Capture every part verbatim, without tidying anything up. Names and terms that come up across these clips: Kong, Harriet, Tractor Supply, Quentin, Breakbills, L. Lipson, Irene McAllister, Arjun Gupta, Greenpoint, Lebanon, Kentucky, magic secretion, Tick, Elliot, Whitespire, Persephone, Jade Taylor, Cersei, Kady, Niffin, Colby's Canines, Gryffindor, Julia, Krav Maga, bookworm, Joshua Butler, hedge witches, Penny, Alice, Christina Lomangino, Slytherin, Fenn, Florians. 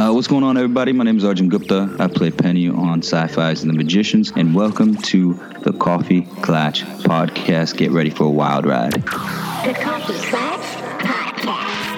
Uh, what's going on, everybody? My name is Arjun Gupta. I play Penny on Sci-Fi's and the Magicians, and welcome to the Coffee Clatch Podcast. Get ready for a wild ride. The Coffee Clatch Podcast.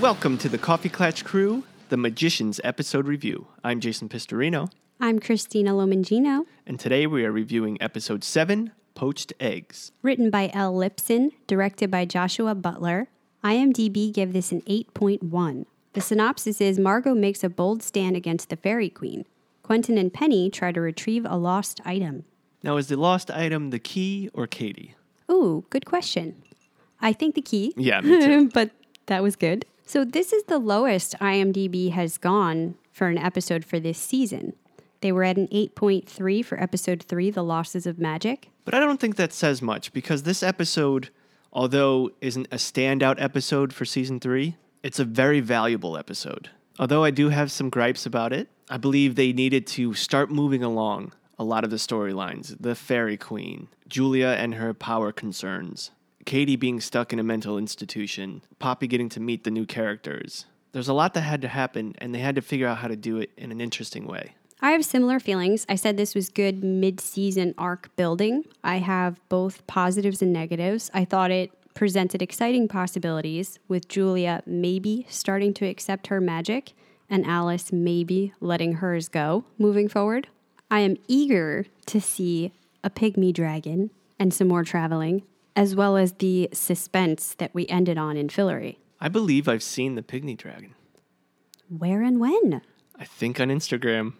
Welcome to the Coffee Clatch crew, the Magicians episode review. I'm Jason Pistorino. I'm Christina Lomangino. And today we are reviewing episode seven, Poached Eggs. Written by L. Lipson, directed by Joshua Butler. I M D B gave this an eight point one. The synopsis is Margot makes a bold stand against the Fairy Queen. Quentin and Penny try to retrieve a lost item. Now, is the lost item the key or Kady? Ooh, good question. I think the key. Yeah, me too. But that was good. So this is the lowest I M D B has gone for an episode for this season. They were at an eight point three for episode three, The Losses of Magic. But I don't think that says much, because this episode, although isn't a standout episode for season three, it's a very valuable episode. Although I do have some gripes about it, I believe they needed to start moving along a lot of the storylines. The Fairy Queen, Julia and her power concerns, Kady being stuck in a mental institution, Poppy getting to meet the new characters. There's a lot that had to happen, and they had to figure out how to do it in an interesting way. I have similar feelings. I said this was good mid-season arc building. I have both positives and negatives. I thought it presented exciting possibilities with Julia maybe starting to accept her magic and Alice maybe letting hers go moving forward. I am eager to see a pygmy dragon and some more traveling, as well as the suspense that we ended on in Fillory. I believe I've seen the pygmy dragon. Where and when? I think on Instagram.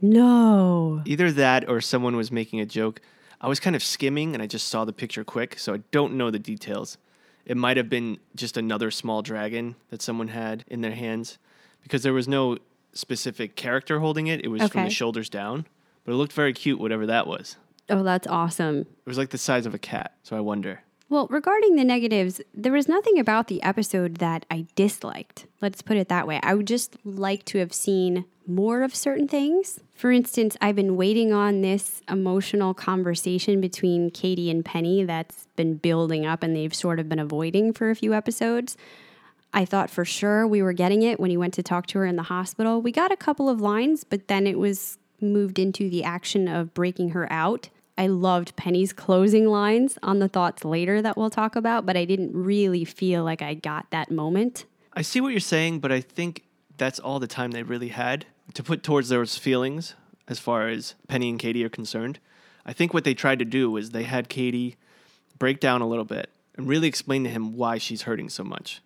No. Either that or someone was making a joke. I was kind of skimming and I just saw the picture quick, so I don't know the details. It might have been just another small dragon that someone had in their hands because there was no specific character holding it. It was okay. From the shoulders down, but it looked very cute, whatever that was. Oh, that's awesome. It was like the size of a cat, so I wonder. Well, regarding the negatives, there was nothing about the episode that I disliked. Let's put it that way. I would just like to have seen more of certain things. For instance, I've been waiting on this emotional conversation between Kady and Penny that's been building up and they've sort of been avoiding for a few episodes. I thought for sure we were getting it when he went to talk to her in the hospital. We got a couple of lines, but then it was moved into the action of breaking her out. I loved Penny's closing lines on the thoughts later that we'll talk about, but I didn't really feel like I got that moment. I see what you're saying, but I think that's all the time they really had to put towards those feelings as far as Penny and Kady are concerned. I think what they tried to do was they had Kady break down a little bit and really explain to him why she's hurting so much.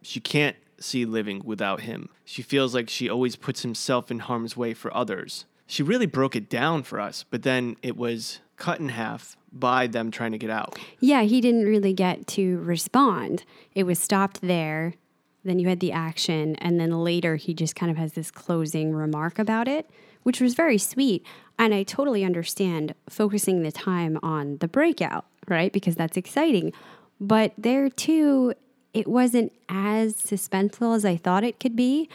She can't see living without him. She feels like she always puts himself in harm's way for others. She really broke it down for us, but then it was cut in half by them trying to get out. Yeah, he didn't really get to respond. It was stopped there, then you had the action, and then later he just kind of has this closing remark about it, which was very sweet. And I totally understand focusing the time on the breakout, right? Because that's exciting. But there too, it wasn't as suspenseful as I thought it could be.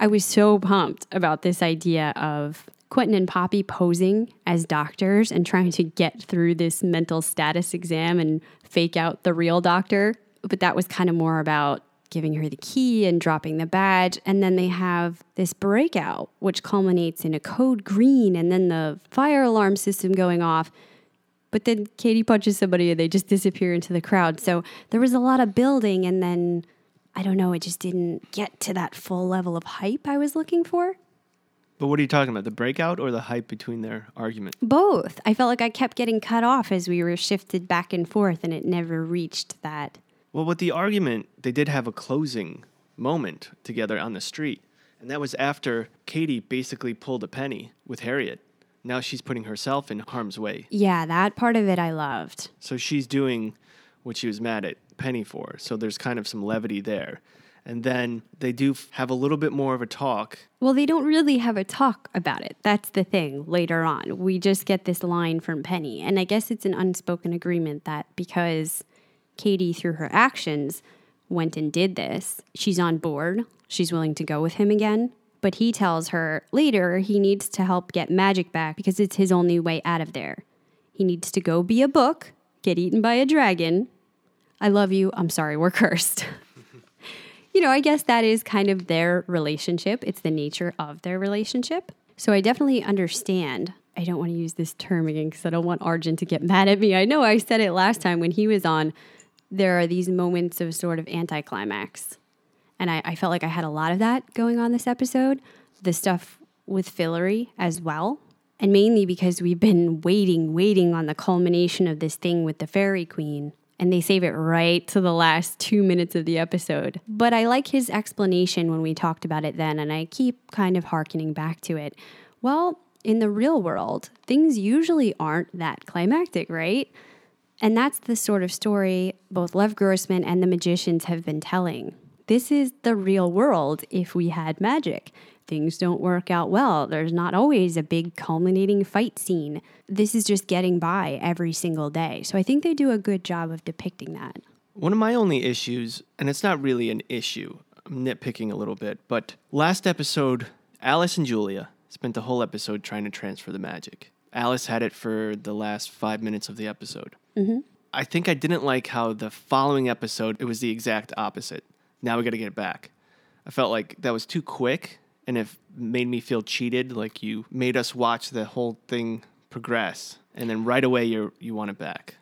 I was so pumped about this idea of Quentin and Poppy posing as doctors and trying to get through this mental status exam and fake out the real doctor. But that was kind of more about giving her the key and dropping the badge. And then they have this breakout, which culminates in a code green and then the fire alarm system going off. But then Kady punches somebody and they just disappear into the crowd. So there was a lot of building, and then, I don't know, it just didn't get to that full level of hype I was looking for. But what are you talking about, the breakout or the hype between their argument? Both. I felt like I kept getting cut off as we were shifted back and forth, and it never reached that. Well, with the argument, they did have a closing moment together on the street, and that was after Kady basically pulled a Penny with Harriet. Now she's putting herself in harm's way. Yeah, that part of it I loved. So she's doing what she was mad at Penny for, so there's kind of some levity there. And then they do have a little bit more of a talk. Well, they don't really have a talk about it. That's the thing later on. We just get this line from Penny. And I guess it's an unspoken agreement that because Kady, through her actions, went and did this, she's on board. She's willing to go with him again. But he tells her later he needs to help get magic back because it's his only way out of there. He needs to go be a book, get eaten by a dragon. I love you. I'm sorry, we're cursed. You know, I guess that is kind of their relationship. It's the nature of their relationship. So I definitely understand. I don't want to use this term again because I don't want Arjun to get mad at me. I know I said it last time when he was on. There are these moments of sort of anticlimax. And I, I felt like I had a lot of that going on this episode. The stuff with Fillory as well. And mainly because we've been waiting, waiting on the culmination of this thing with the Fairy Queen. And they save it right to the last two minutes of the episode. But I like his explanation when we talked about it then, and I keep kind of hearkening back to it. Well, in the real world, things usually aren't that climactic, right? And that's the sort of story both Lev Grossman and the magicians have been telling. This is the real world if we had magic. Things don't work out well. There's not always a big culminating fight scene. This is just getting by every single day. So I think they do a good job of depicting that. One of my only issues, and it's not really an issue, I'm nitpicking a little bit, but last episode, Alice and Julia spent the whole episode trying to transfer the magic. Alice had it for the last five minutes of the episode. Mm-hmm. I think I didn't like how the following episode, it was the exact opposite. Now we got to get it back. I felt like that was too quick. And it made me feel cheated, like you made us watch the whole thing progress, and then right away you you want it back.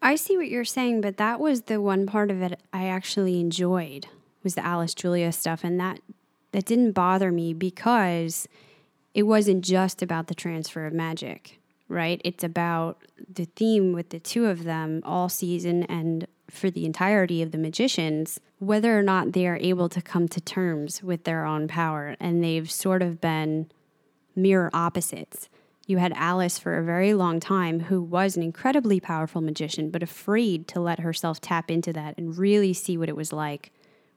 I see what you're saying, but that was the one part of it I actually enjoyed, was the Alice Julia stuff, and that, that didn't bother me because it wasn't just about the transfer of magic, right? It's about the theme with the two of them all season and for the entirety of the magicians, whether or not they are able to come to terms with their own power. And they've sort of been mirror opposites. You had Alice for a very long time, who was an incredibly powerful magician, but afraid to let herself tap into that and really see what it was like.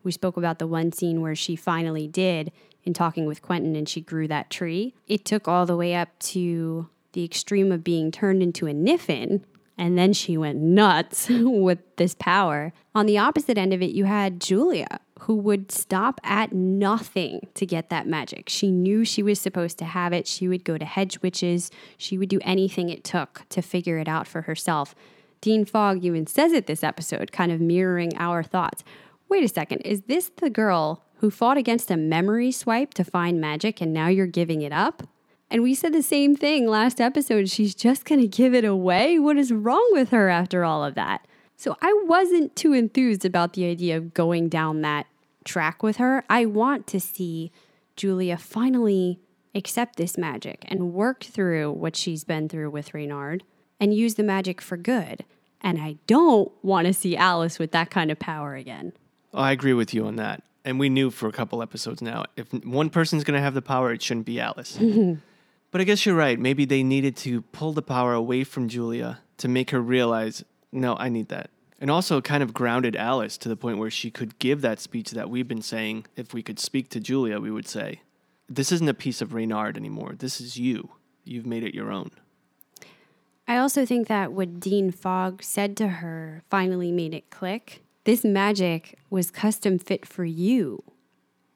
We spoke about the one scene where she finally did in talking with Quentin and she grew that tree. It took all the way up to the extreme of being turned into a niffin. And then she went nuts with this power. On the opposite end of it, you had Julia, who would stop at nothing to get that magic. She knew she was supposed to have it. She would go to hedge witches. She would do anything it took to figure it out for herself. Dean Fogg even says it this episode, kind of mirroring our thoughts. Wait a second, is this the girl who fought against a memory swipe to find magic and now you're giving it up? And we said the same thing last episode. She's just going to give it away. What is wrong with her after all of that? So I wasn't too enthused about the idea of going down that track with her. I want to see Julia finally accept this magic and work through what she's been through with Reynard and use the magic for good. And I don't want to see Alice with that kind of power again. Oh, I agree with you on that. And we knew for a couple episodes now, if one person's going to have the power, it shouldn't be Alice. But I guess you're right. Maybe they needed to pull the power away from Julia to make her realize, no, I need that. And also kind of grounded Alice to the point where she could give that speech that we've been saying, if we could speak to Julia, we would say, this isn't a piece of Reynard anymore. This is you. You've made it your own. I also think that what Dean Fogg said to her finally made it click. This magic was custom fit for you.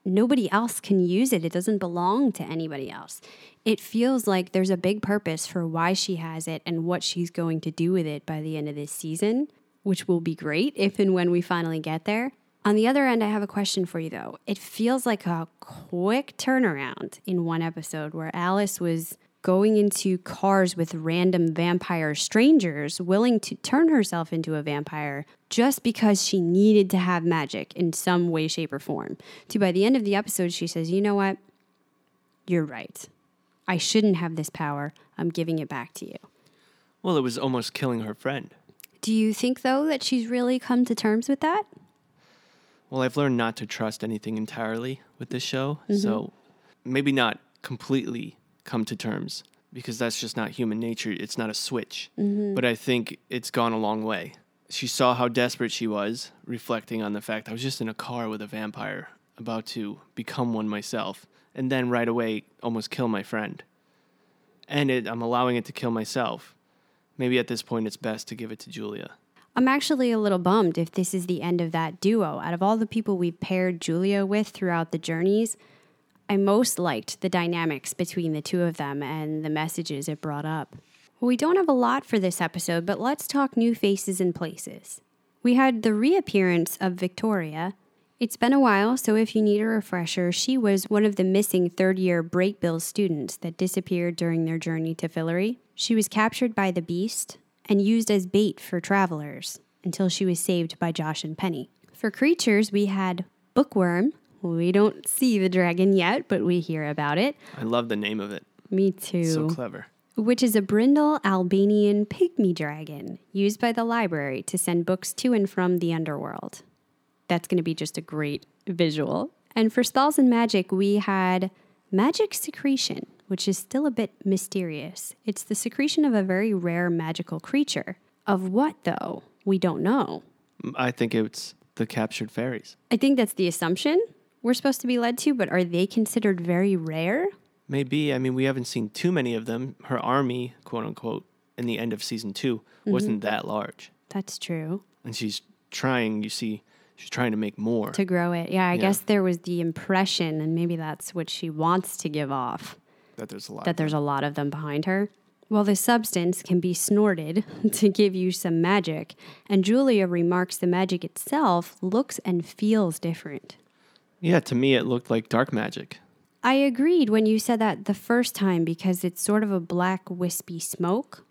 Nobody else can use it. It doesn't belong to anybody else. It feels like there's a big purpose for why she has it and what she's going to do with it by the end of this season, which will be great if and when we finally get there. On the other end, I have a question for you, though. It feels like a quick turnaround in one episode where Alice was going into cars with random vampire strangers, willing to turn herself into a vampire just because she needed to have magic in some way, shape, or form. To by the end of the episode, she says, you know what? You're right. I shouldn't have this power. I'm giving it back to you. Well, it was almost killing her friend. Do you think, though, that she's really come to terms with that? Well, I've learned not to trust anything entirely with this show, mm-hmm. so maybe not completely come to terms, because that's just not human nature. It's not a switch. Mm-hmm. But I think it's gone a long way. She saw how desperate she was, reflecting on the fact I was just in a car with a vampire, about to become one myself, and then right away almost kill my friend. And it, I'm allowing it to kill myself. Maybe at this point it's best to give it to Julia. I'm actually a little bummed if this is the end of that duo. Out of all the people we've paired Julia with throughout the journeys, I most liked the dynamics between the two of them and the messages it brought up. We don't have a lot for this episode, but let's talk new faces and places. We had the reappearance of Victoria. It's been a while, so if you need a refresher, she was one of the missing third-year Breakbill students that disappeared during their journey to Fillory. She was captured by the Beast and used as bait for travelers until she was saved by Josh and Penny. For creatures, we had Bookworm. We don't see the dragon yet, but we hear about it. I love the name of it. Me too. So clever. Which is a brindle Albanian pygmy dragon used by the library to send books to and from the underworld. That's going to be just a great visual. And for spells and magic, we had magic secretion, which is still a bit mysterious. It's the secretion of a very rare magical creature. Of what, though? We don't know. I think it's the captured fairies. I think that's the assumption we're supposed to be led to, but are they considered very rare? Maybe. I mean, we haven't seen too many of them. Her army, quote unquote, in the end of season two, mm-hmm. wasn't that large. That's true. And she's trying, you see, she's trying to make more. To grow it. Yeah, I yeah. guess there was the impression, and maybe that's what she wants to give off. That there's a lot. That there's a lot of them behind her. Well, the substance can be snorted to give you some magic, and Julia remarks the magic itself looks and feels different. Yeah, to me it looked like dark magic. I agreed when you said that the first time because it's sort of a black, wispy smoke.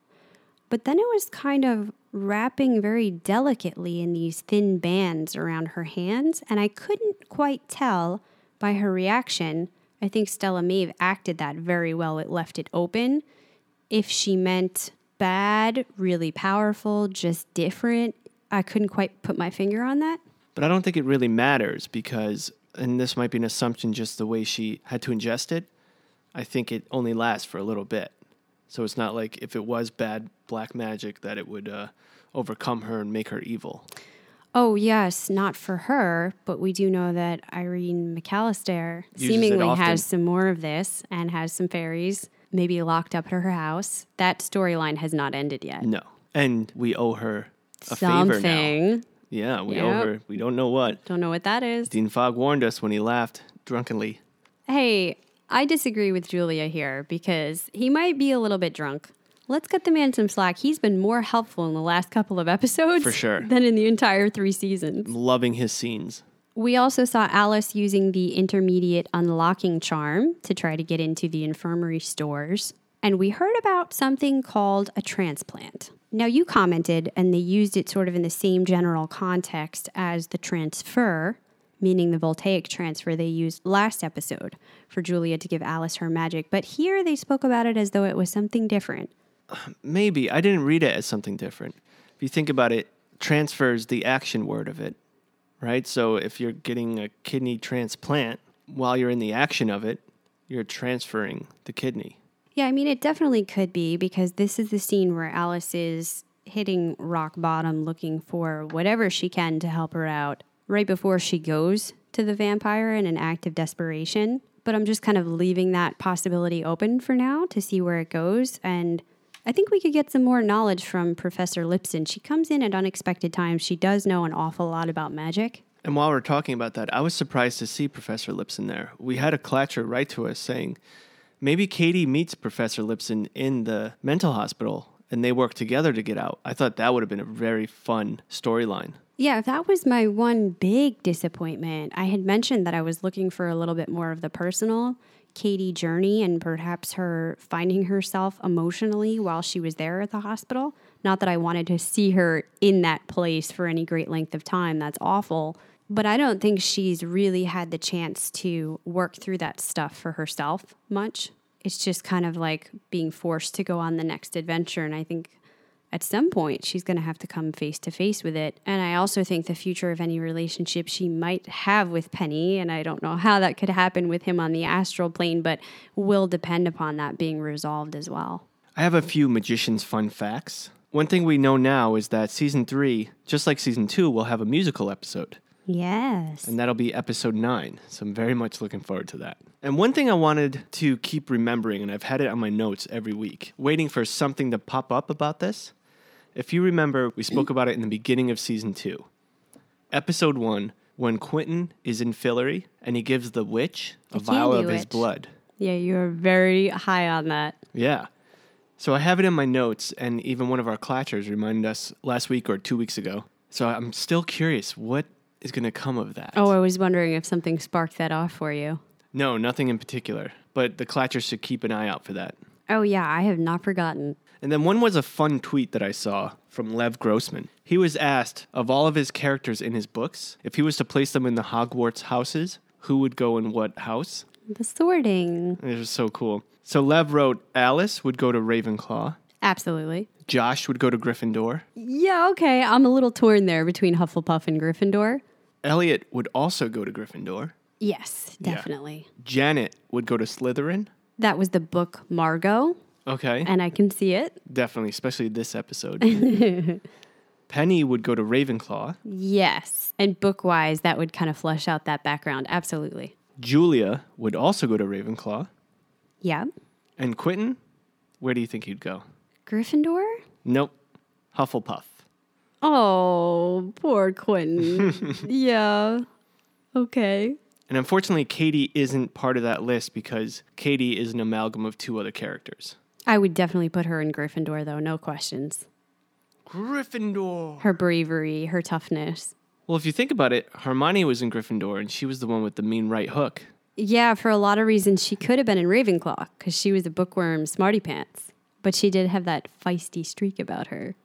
But then it was kind of wrapping very delicately in these thin bands around her hands, and I couldn't quite tell by her reaction. I think Stella Maeve acted that very well. It left it open. If she meant bad, really powerful, just different, I couldn't quite put my finger on that. But I don't think it really matters because... and this might be an assumption just the way she had to ingest it, I think it only lasts for a little bit. So it's not like if it was bad black magic that it would uh, overcome her and make her evil. Oh, yes, not for her, but we do know that Irene McAllister seemingly has some more of this and has some fairies maybe locked up at her house. That storyline has not ended yet. No, and we owe her a something. Favor now. Yeah, we yep. over. We don't know what. Don't know what that is. Dean Fogg warned us when he laughed drunkenly. Hey, I disagree with Julia here because he might be a little bit drunk. Let's cut the man some slack. He's been more helpful in the last couple of episodes for sure than in the entire three seasons. Loving his scenes. We also saw Alice using the intermediate unlocking charm to try to get into the infirmary stores. And we heard about something called a transplant. Now, you commented, and they used it sort of in the same general context as the transfer, meaning the voltaic transfer they used last episode for Julia to give Alice her magic. But here they spoke about it as though it was something different. Maybe. I didn't read it as something different. If you think about it, transfer is the action word of it, right? So if you're getting a kidney transplant, while you're in the action of it, you're transferring the kidney. Yeah, I mean, it definitely could be because this is the scene where Alice is hitting rock bottom looking for whatever she can to help her out right before she goes to the vampire in an act of desperation. But I'm just kind of leaving that possibility open for now to see where it goes. And I think we could get some more knowledge from Professor Lipson. She comes in at unexpected times. She does know an awful lot about magic. And while we're talking about that, I was surprised to see Professor Lipson there. We had a Clatcher write to us saying... maybe Kady meets Professor Lipson in the mental hospital and they work together to get out. I thought that would have been a very fun storyline. Yeah, that was my one big disappointment. I had mentioned that I was looking for a little bit more of the personal Kady journey and perhaps her finding herself emotionally while she was there at the hospital. Not that I wanted to see her in that place for any great length of time. That's awful. But I don't think she's really had the chance to work through that stuff for herself much. It's just kind of like being forced to go on the next adventure. And I think at some point she's going to have to come face to face with it. And I also think the future of any relationship she might have with Penny, and I don't know how that could happen with him on the astral plane, but will depend upon that being resolved as well. I have a few magician's fun facts. One thing we know now is that season three, just like season two, will have a musical episode. Yes. And that'll be episode nine. So I'm very much looking forward to that. And one thing I wanted to keep remembering, and I've had it on my notes every week, waiting for something to pop up about this. If you remember, we spoke about it in the beginning of season two. Episode one, when Quentin is in Fillory and he gives the witch a vial of witch. his blood. Yeah, you are very high on that. Yeah. So I have it in my notes, and even one of our Clatchers reminded us last week or two weeks ago. So I'm still curious what is going to come of that. Oh, I was wondering if something sparked that off for you. No, nothing in particular. But the Clatchers should keep an eye out for that. Oh, yeah, I have not forgotten. And then one was a fun tweet that I saw from Lev Grossman. He was asked, of all of his characters in his books, if he was to place them in the Hogwarts houses, who would go in what house? The sorting. It was so cool. So Lev wrote, Alice would go to Ravenclaw. Absolutely. Josh would go to Gryffindor. Yeah, okay. I'm a little torn there between Hufflepuff and Gryffindor. Elliot would also go to Gryffindor. Yes, definitely. Yeah. Janet would go to Slytherin. That was the book Margot. Okay. And I can see it. Definitely, especially this episode. Penny would go to Ravenclaw. Yes. And book-wise, that would kind of flesh out that background. Absolutely. Julia would also go to Ravenclaw. Yeah. And Quentin, where do you think he'd go? Gryffindor? Nope. Hufflepuff. Oh, poor Quentin. Yeah. Okay. And unfortunately, Kady isn't part of that list because Kady is an amalgam of two other characters. I would definitely put her in Gryffindor, though. No questions. Gryffindor. Her bravery, her toughness. Well, if you think about it, Hermione was in Gryffindor, and she was the one with the mean right hook. Yeah, for a lot of reasons, she could have been in Ravenclaw because she was a bookworm smarty pants. But she did have that feisty streak about her.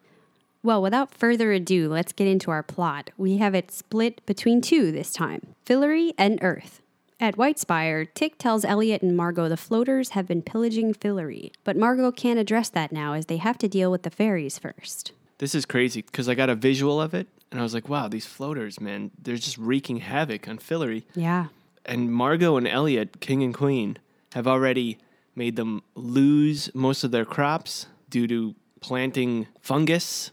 Well, without further ado, let's get into our plot. We have it split between two this time, Fillory and Earth. At Whitespire, Tick tells Elliot and Margot the floaters have been pillaging Fillory, but Margot can't address that now as they have to deal with the fairies first. This is crazy because I got a visual of it, and I was like, wow, these floaters, man, they're just wreaking havoc on Fillory. Yeah. And Margot and Elliot, king and queen, have already made them lose most of their crops due to planting fungus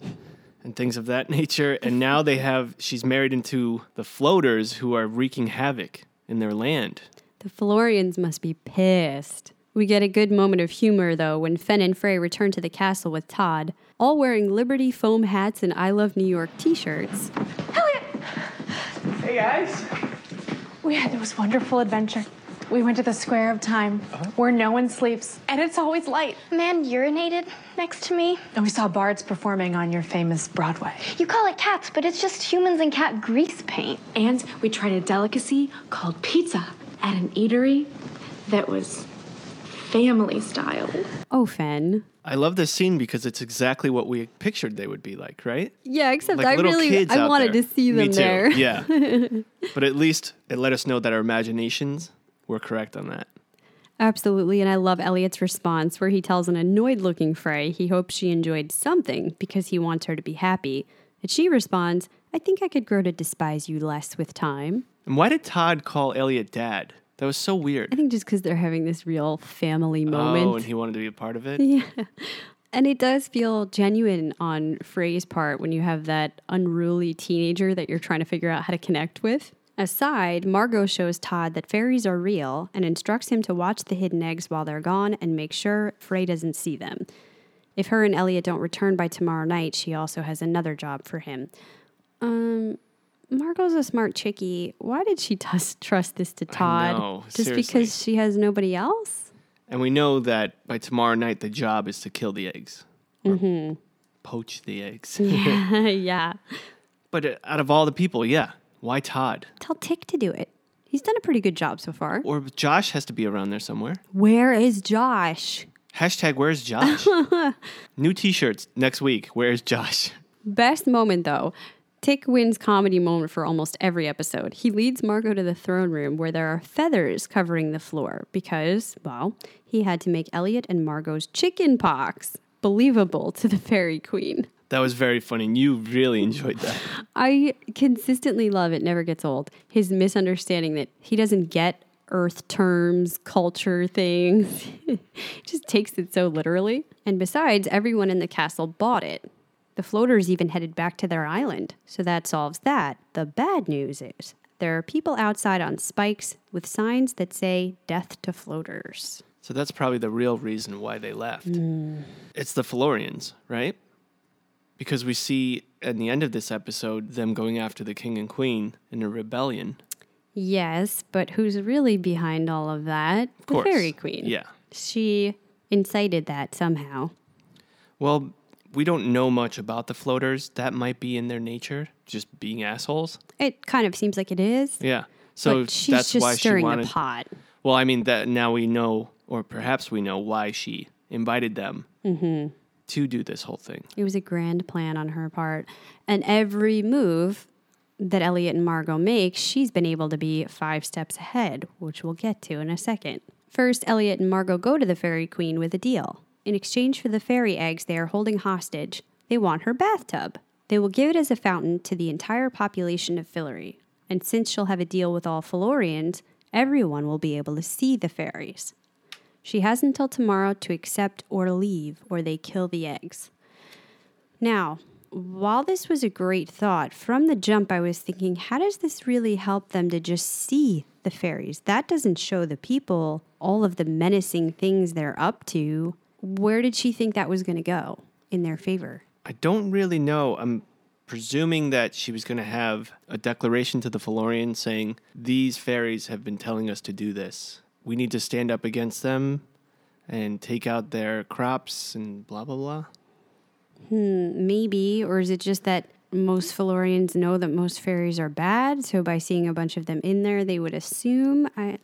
and things of that nature. And now they have, she's married into the floaters who are wreaking havoc in their land. The Florians must be pissed. We get a good moment of humor, though, when Fen and Frey return to the castle with Todd, all wearing Liberty foam hats and I Love New York t-shirts. Elliot! Hey, guys. We had the most wonderful adventure. We went to the Square of Time, uh-huh. where no one sleeps, and it's always light. A man urinated next to me. And we saw bards performing on your famous Broadway. You call it cats, but it's just humans and cat grease paint. And we tried a delicacy called pizza at an eatery that was family style. Oh, Fen. I love this scene because it's exactly what we pictured they would be like, right? Yeah, except like I really I wanted there. to see them there. Yeah. But at least it let us know that our imaginations... We're correct on that. Absolutely, and I love Elliot's response where he tells an annoyed-looking Frey he hopes she enjoyed something because he wants her to be happy. And she responds, I think I could grow to despise you less with time. And why did Todd call Elliot dad? That was so weird. I think just because they're having this real family moment. Oh, and he wanted to be a part of it? Yeah. And it does feel genuine on Frey's part when you have that unruly teenager that you're trying to figure out how to connect with. Aside, Margot shows Todd that fairies are real and instructs him to watch the hidden eggs while they're gone and make sure Frey doesn't see them. If her and Elliot don't return by tomorrow night, she also has another job for him. Um, Margot's a smart chickie. Why did she t- trust this to Todd? I know, just seriously. Because she has nobody else? And we know that by tomorrow night, the job is to kill the eggs. Mm-hmm. Poach the eggs. Yeah, yeah. But out of all the people, yeah. Why Todd? Tell Tick to do it. He's done a pretty good job so far. Or Josh has to be around there somewhere. Where is Josh? Hashtag where's Josh? New t-shirts next week. Where's Josh? Best moment, though. Tick wins comedy moment for almost every episode. He leads Margot to the throne room where there are feathers covering the floor because, well, he had to make Elliot and Margot's chicken pox believable to the Fairy Queen. That was very funny. You really enjoyed that. I consistently love it. Never gets old. His misunderstanding that he doesn't get earth terms, culture things. Just takes it so literally. And besides, everyone in the castle bought it. The floaters even headed back to their island. So that solves that. The bad news is there are people outside on spikes with signs that say death to floaters. So that's probably the real reason why they left. Mm. It's the Florians, right? Because we see at the end of this episode them going after the king and queen in a rebellion. Yes, but who's really behind all of that? Of course. The Fairy Queen. Yeah. She incited that somehow. Well, we don't know much about the floaters. That might be in their nature, just being assholes. It kind of seems like it is. Yeah. So but she's that's just why stirring she wanted, the pot. Well, I mean, that now we know, or perhaps we know, why she invited them mm-hmm. to do this whole thing. It was a grand plan on her part. And every move that Elliot and Margot make, she's been able to be five steps ahead, which we'll get to in a second. First, Elliot and Margot go to the Fairy Queen with a deal. In exchange for the fairy eggs they are holding hostage, they want her bathtub. They will give it as a fountain to the entire population of Fillory. And since she'll have a deal with all Florians, everyone will be able to see the fairies. She has until tomorrow to accept or leave, or they kill the eggs. Now, while this was a great thought, from the jump I was thinking, how does this really help them to just see the fairies? That doesn't show the people all of the menacing things they're up to. Where did she think that was going to go in their favor? I don't really know. I'm presuming that she was going to have a declaration to the Filloreans saying, these fairies have been telling us to do this. We need to stand up against them and take out their crops and blah, blah, blah. Hmm, maybe. Or is it just that most Filloreans know that most fairies are bad, so by seeing a bunch of them in there, they would assume? I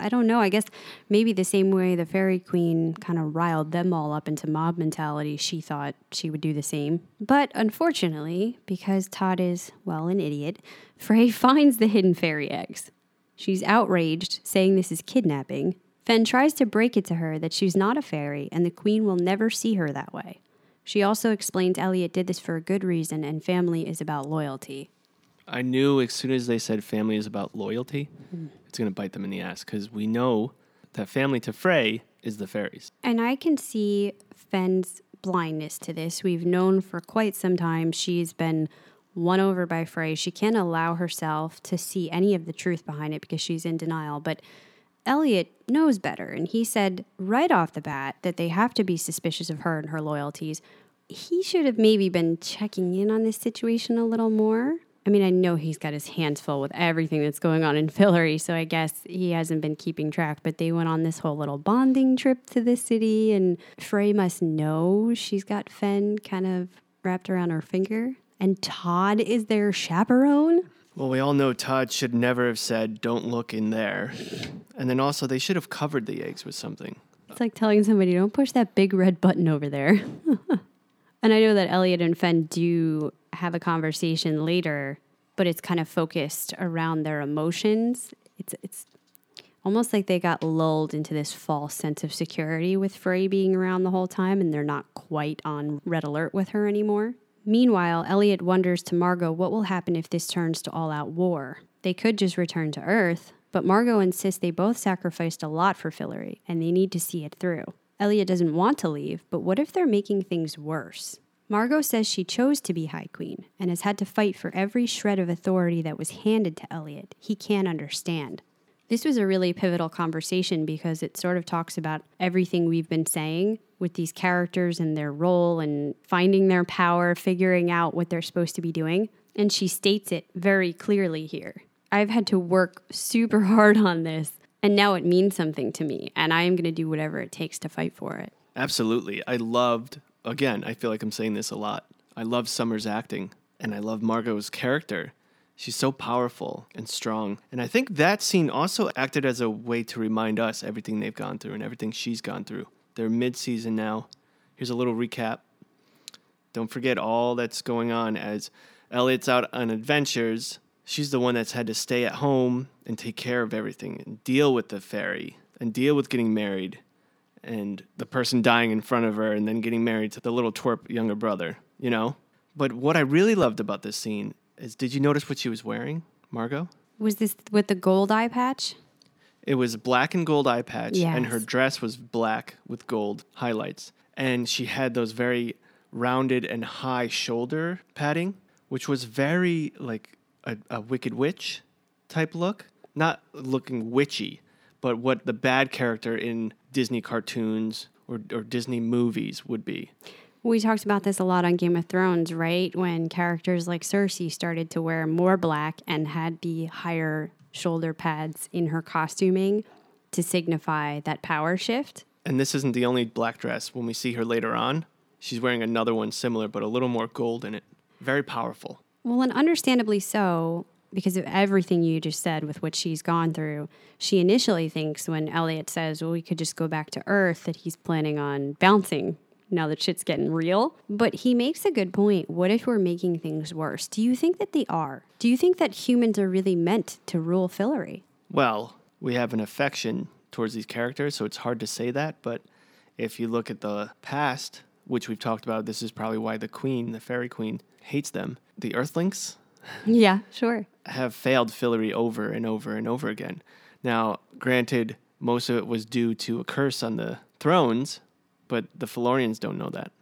I don't know. I guess maybe the same way the Fairy Queen kind of riled them all up into mob mentality, she thought she would do the same. But unfortunately, because Todd is, well, an idiot, Frey finds the hidden fairy eggs. She's outraged, saying this is kidnapping. Fen tries to break it to her that she's not a fairy and the queen will never see her that way. She also explains Elliot did this for a good reason and family is about loyalty. I knew as soon as they said family is about loyalty, mm. it's going to bite them in the ass because we know that family to Frey is the fairies. And I can see Fen's blindness to this. We've known for quite some time she's been won over by Frey. She can't allow herself to see any of the truth behind it because she's in denial. But Elliot knows better, and he said right off the bat that they have to be suspicious of her and her loyalties. He should have maybe been checking in on this situation a little more. I mean, I know he's got his hands full with everything that's going on in Fillory, so I guess he hasn't been keeping track, but they went on this whole little bonding trip to the city, and Frey must know she's got Fen kind of wrapped around her finger, and Todd is their chaperone. Well, we all know Todd should never have said, don't look in there. And then also, they should have covered the eggs with something. It's like telling somebody, don't push that big red button over there. And I know that Elliot and Fen do have a conversation later, but it's kind of focused around their emotions. It's it's almost like they got lulled into this false sense of security with Frey being around the whole time, and they're not quite on red alert with her anymore. Meanwhile, Elliot wonders to Margot what will happen if this turns to all-out war. They could just return to Earth, but Margot insists they both sacrificed a lot for Fillory, and they need to see it through. Elliot doesn't want to leave, but what if they're making things worse? Margot says she chose to be High Queen and has had to fight for every shred of authority that was handed to Elliot. He can't understand. This was a really pivotal conversation because it sort of talks about everything we've been saying with these characters and their role and finding their power, figuring out what they're supposed to be doing. And she states it very clearly here. I've had to work super hard on this, and now it means something to me, and I am going to do whatever it takes to fight for it. Absolutely. I loved... Again, I feel like I'm saying this a lot. I love Summer's acting, and I love Margot's character. She's so powerful and strong. And I think that scene also acted as a way to remind us everything they've gone through and everything she's gone through. They're mid-season now. Here's a little recap. Don't forget all that's going on as Elliot's out on adventures. She's the one that's had to stay at home and take care of everything and deal with the fairy and deal with getting married and the person dying in front of her and then getting married to the little twerp younger brother, you know? But what I really loved about this scene is, did you notice what she was wearing, Margot? Was this with the gold eye patch? It was black and gold eye patch, yes. And her dress was black with gold highlights. And she had those very rounded and high shoulder padding, which was very like a, a Wicked Witch type look. Not looking witchy, but what the bad character in Disney cartoons or, or Disney movies would be. We talked about this a lot on Game of Thrones, right? When characters like Cersei started to wear more black and had the higher shoulder pads in her costuming to signify that power shift. And this isn't the only black dress. When we see her later on, she's wearing another one similar, but a little more gold in it. Very powerful. Well, and understandably so, because of everything you just said with what she's gone through, she initially thinks when Elliot says, well, we could just go back to Earth, that he's planning on bouncing now that shit's getting real. But he makes a good point. What if we're making things worse? Do you think that they are? Do you think that humans are really meant to rule Fillory? Well, we have an affection towards these characters, so it's hard to say that. But if you look at the past, which we've talked about, this is probably why the queen, the fairy queen, hates them. The Earthlings? Yeah, sure. Have failed Fillory over and over and over again. Now, granted, most of it was due to a curse on the thrones, but the Florians don't know that.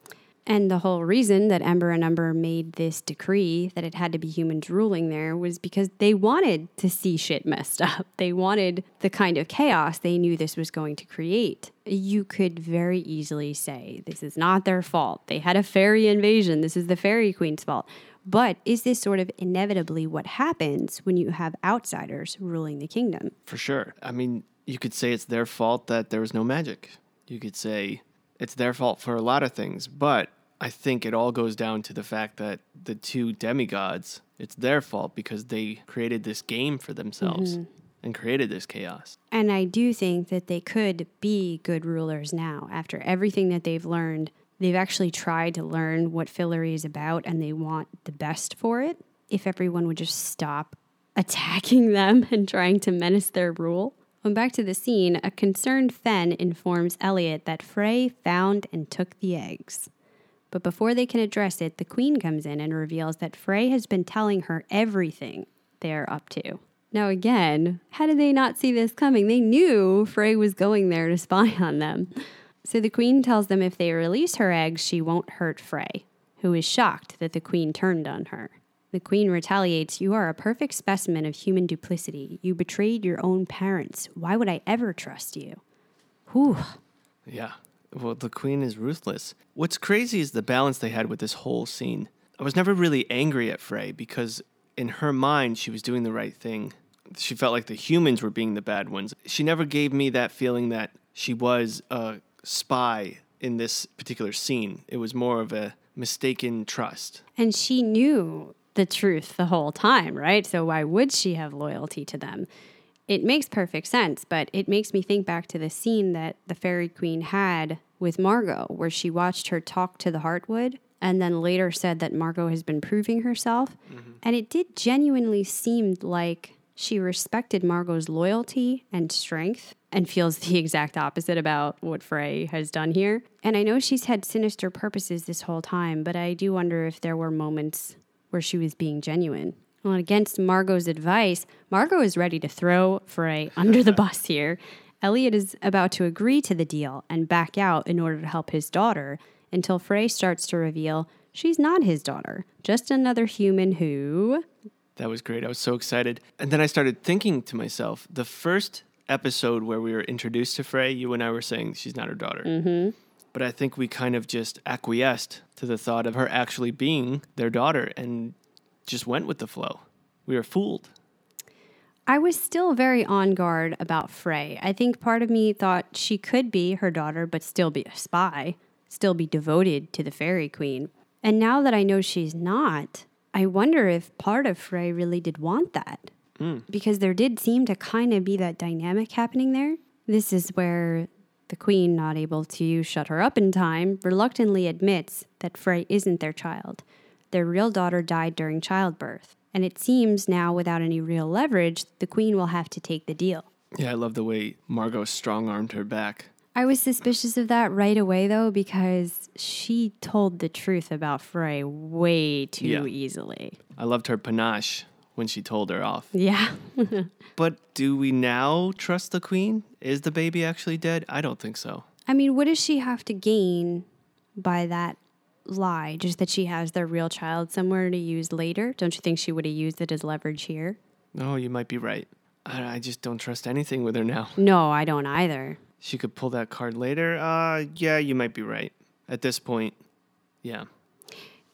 And the whole reason that Ember and Umber made this decree that it had to be humans ruling there was because they wanted to see shit messed up. They wanted the kind of chaos they knew this was going to create. You could very easily say this is not their fault. They had a fairy invasion. This is the fairy queen's fault. But is this sort of inevitably what happens when you have outsiders ruling the kingdom? For sure. I mean, you could say it's their fault that there was no magic. You could say it's their fault for a lot of things, but I think it all goes down to the fact that the two demigods, it's their fault because they created this game for themselves mm-hmm. and created this chaos. And I do think that they could be good rulers now. After everything that they've learned, they've actually tried to learn what Fillory is about, and they want the best for it. If everyone would just stop attacking them and trying to menace their rule. When back to the scene, a concerned Fen informs Elliot that Frey found and took the eggs. But before they can address it, the queen comes in and reveals that Frey has been telling her everything they are up to. Now again, how did they not see this coming? They knew Frey was going there to spy on them. So the queen tells them if they release her eggs, she won't hurt Frey, who is shocked that the queen turned on her. The queen retaliates, "You are a perfect specimen of human duplicity. You betrayed your own parents. Why would I ever trust you?" Whew. Yeah. Well, the queen is ruthless. What's crazy is the balance they had with this whole scene. I was never really angry at Frey because in her mind, she was doing the right thing. She felt like the humans were being the bad ones. She never gave me that feeling that she was a spy in this particular scene. It was more of a mistaken trust. And she knew the truth the whole time, right? So why would she have loyalty to them? It makes perfect sense, but it makes me think back to the scene that the Fairy Queen had with Margot, where she watched her talk to the Heartwood and then later said that Margot has been proving herself. Mm-hmm. And it did genuinely seem like she respected Margot's loyalty and strength and feels the exact opposite about what Frey has done here. And I know she's had sinister purposes this whole time, but I do wonder if there were moments where she was being genuine. Well, against Margot's advice, Margot is ready to throw Frey under the bus here. Elliot is about to agree to the deal and back out in order to help his daughter until Frey starts to reveal she's not his daughter, just another human who... That was great. I was so excited. And then I started thinking to myself, the first episode where we were introduced to Frey, you and I were saying she's not her daughter. Mm-hmm. But I think we kind of just acquiesced to the thought of her actually being their daughter and just went with the flow. We were fooled. I was still very on guard about Frey. I think part of me thought she could be her daughter, but still be a spy, still be devoted to the Fairy Queen. And now that I know she's not, I wonder if part of Frey really did want that. Mm. Because there did seem to kind of be that dynamic happening there. This is where the queen, not able to shut her up in time, reluctantly admits that Frey isn't their child. Their real daughter died during childbirth. And it seems now, without any real leverage, the queen will have to take the deal. Yeah, I love the way Margot strong-armed her back. I was suspicious of that right away, though, because she told the truth about Frey way too yeah. easily. I loved her panache when she told her off. Yeah. But do we now trust the queen? Is the baby actually dead? I don't think so. I mean, what does she have to gain by that lie? Just that she has their real child somewhere to use later? Don't you think she would have used it as leverage here? No, you might be right. I, I just don't trust anything with her now. No, I don't either. She could pull that card later. Uh, yeah, you might be right. At this point, yeah.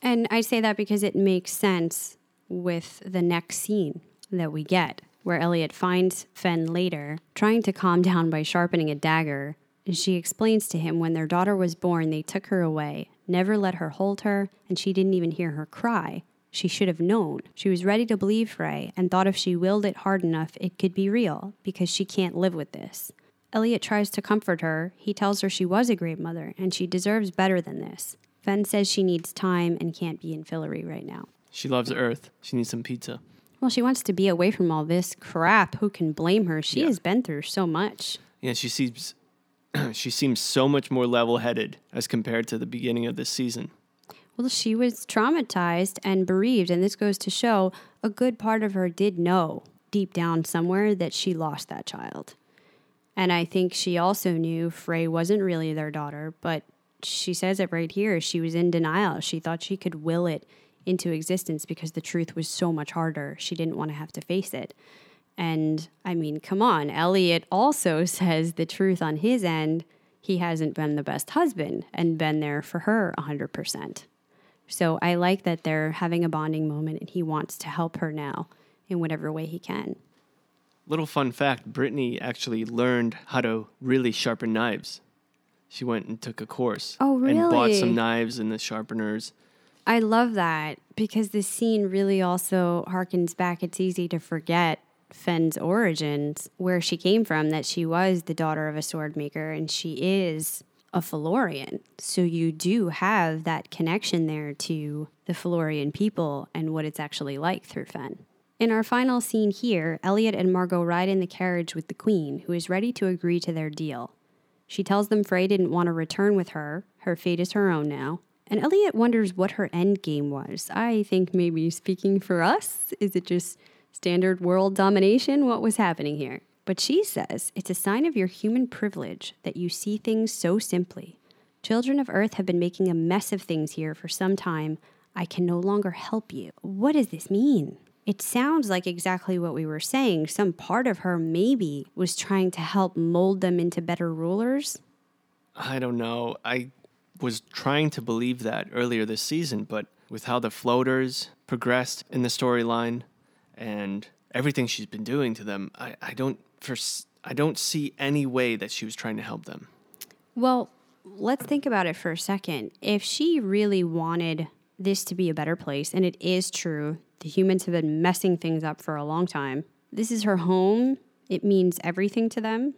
And I say that because it makes sense with the next scene that we get, where Elliot finds Fen later, trying to calm down by sharpening a dagger. And she explains to him when their daughter was born, they took her away never let her hold her, and she didn't even hear her cry. She should have known. She was ready to believe Frey and thought if she willed it hard enough, it could be real, because she can't live with this. Elliot tries to comfort her. He tells her she was a great mother, and she deserves better than this. Fen says she needs time and can't be in Fillory right now. She loves Earth. She needs some pizza. Well, she wants to be away from all this crap. Who can blame her? She yeah. has been through so much. Yeah, she seems, she seems so much more level-headed as compared to the beginning of this season. Well, she was traumatized and bereaved, and this goes to show a good part of her did know deep down somewhere that she lost that child. And I think she also knew Frey wasn't really their daughter, but she says it right here. She was in denial. She thought she could will it into existence because the truth was so much harder. She didn't want to have to face it. And, I mean, come on. Elliot also says the truth on his end. He hasn't been the best husband and been there for her one hundred percent. So I like that they're having a bonding moment and he wants to help her now in whatever way he can. Little fun fact, Brittany actually learned how to really sharpen knives. She went and took a course. Oh, really? And bought some knives and the sharpeners. I love that because this scene really also harkens back. It's easy to forget Fen's origins, where she came from, that she was the daughter of a sword maker and she is a Florian. So you do have that connection there to the Florian people and what it's actually like through Fen. In our final scene here, Elliot and Margot ride in the carriage with the Queen, who is ready to agree to their deal. She tells them Frey didn't want to return with her. Her fate is her own now. And Elliot wonders what her end game was. I think maybe speaking for us, is it just standard world domination? What was happening here? But she says, it's a sign of your human privilege that you see things so simply. Children of Earth have been making a mess of things here for some time. I can no longer help you. What does this mean? It sounds like exactly what we were saying. Some part of her maybe was trying to help mold them into better rulers. I don't know. I was trying to believe that earlier this season, but with how the floaters progressed in the storyline and everything she's been doing to them, I, I don't first, I don't see any way that she was trying to help them. Well, let's think about it for a second. If she really wanted this to be a better place, and it is true, the humans have been messing things up for a long time. This is her home. It means everything to them.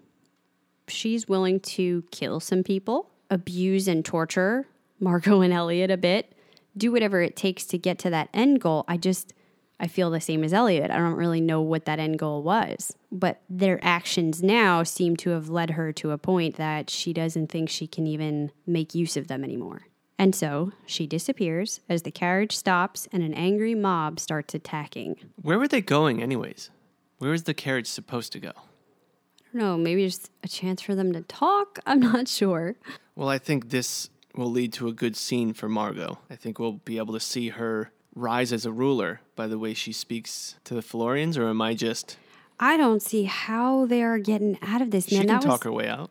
She's willing to kill some people, abuse and torture Margot and Elliot a bit, do whatever it takes to get to that end goal. I just, I feel the same as Elliot. I don't really know what that end goal was, but their actions now seem to have led her to a point that she doesn't think she can even make use of them anymore. And so she disappears as the carriage stops and an angry mob starts attacking. Where were they going anyways? Where was the carriage supposed to go? I don't know. Maybe just a chance for them to talk? I'm not sure. Well, I think this will lead to a good scene for Margot. I think we'll be able to see her rise as a ruler by the way she speaks to the Florians, or am I just... I don't see how they are getting out of this. She Man, can that talk was... her way out.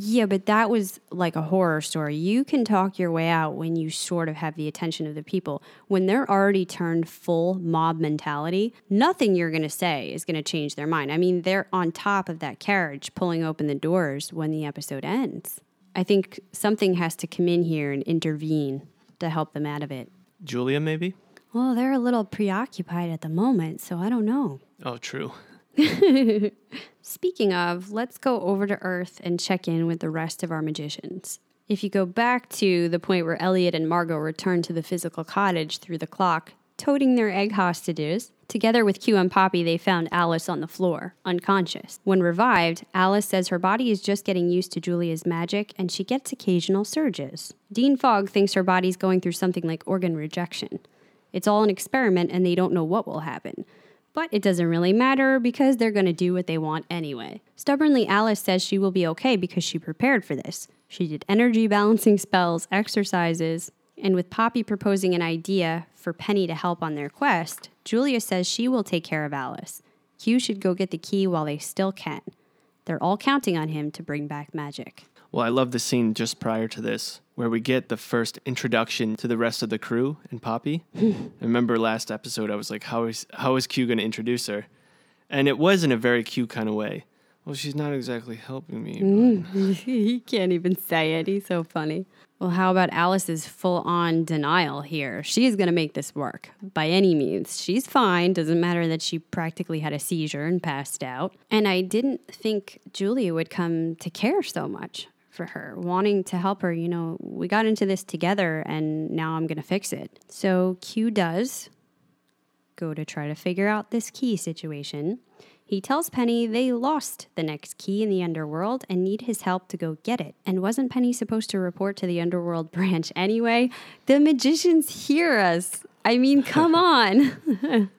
Yeah, but that was like a horror story. You can talk your way out when you sort of have the attention of the people. When they're already turned full mob mentality, nothing you're going to say is going to change their mind. I mean, they're on top of that carriage pulling open the doors when the episode ends. I think something has to come in here and intervene to help them out of it. Julia, maybe? Well, they're a little preoccupied at the moment, so I don't know. Oh, true. Speaking of, let's go over to Earth and check in with the rest of our magicians. If you go back to the point where Elliot and Margot return to the physical cottage through the clock, toting their egg hostages, together with Q and Poppy, they found Alice on the floor, unconscious. When revived, Alice says her body is just getting used to Julia's magic and she gets occasional surges. Dean Fogg thinks her body's going through something like organ rejection. It's all an experiment and they don't know what will happen. But it doesn't really matter because they're going to do what they want anyway. Stubbornly, Alice says she will be okay because she prepared for this. She did energy balancing spells, exercises, and with Poppy proposing an idea for Penny to help on their quest, Julia says she will take care of Alice. Q should go get the key while they still can. They're all counting on him to bring back magic. Well, I love the scene just prior to this where we get the first introduction to the rest of the crew and Poppy. I remember last episode I was like, how is how is Q going to introduce her? And it was in a very Q kind of way. Well, she's not exactly helping me. Mm. He can't even say it. He's so funny. Well, how about Alice's full-on denial here? She's going to make this work by any means. She's fine. Doesn't matter that she practically had a seizure and passed out. And I didn't think Julia would come to care so much for her, wanting to help her. You know, we got into this together, and now I'm going to fix it. So Q does go to try to figure out this key situation. He tells Penny they lost the next key in the underworld and need his help to go get it. And wasn't Penny supposed to report to the underworld branch anyway? The magicians hear us. I mean, come on.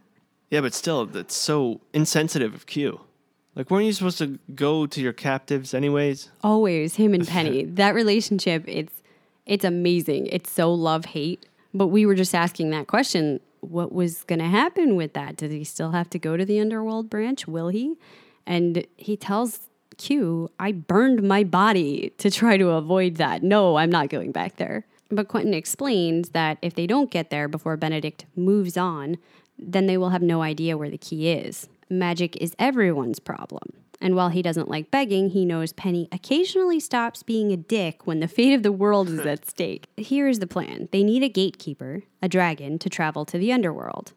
Yeah, but still, that's so insensitive of Q. Like, weren't you supposed to go to your captives anyways? Always, him and Penny. That relationship, it's it's amazing. It's so love-hate. But we were just asking that question. What was going to happen with that? Did he still have to go to the underworld branch? Will he? And he tells Q, I burned my body to try to avoid that. No, I'm not going back there. But Quentin explains that if they don't get there before Benedict moves on, then they will have no idea where the key is. Magic is everyone's problem. And while he doesn't like begging, he knows Penny occasionally stops being a dick when the fate of the world is at stake. Here is the plan. They need a gatekeeper, a dragon, to travel to the underworld.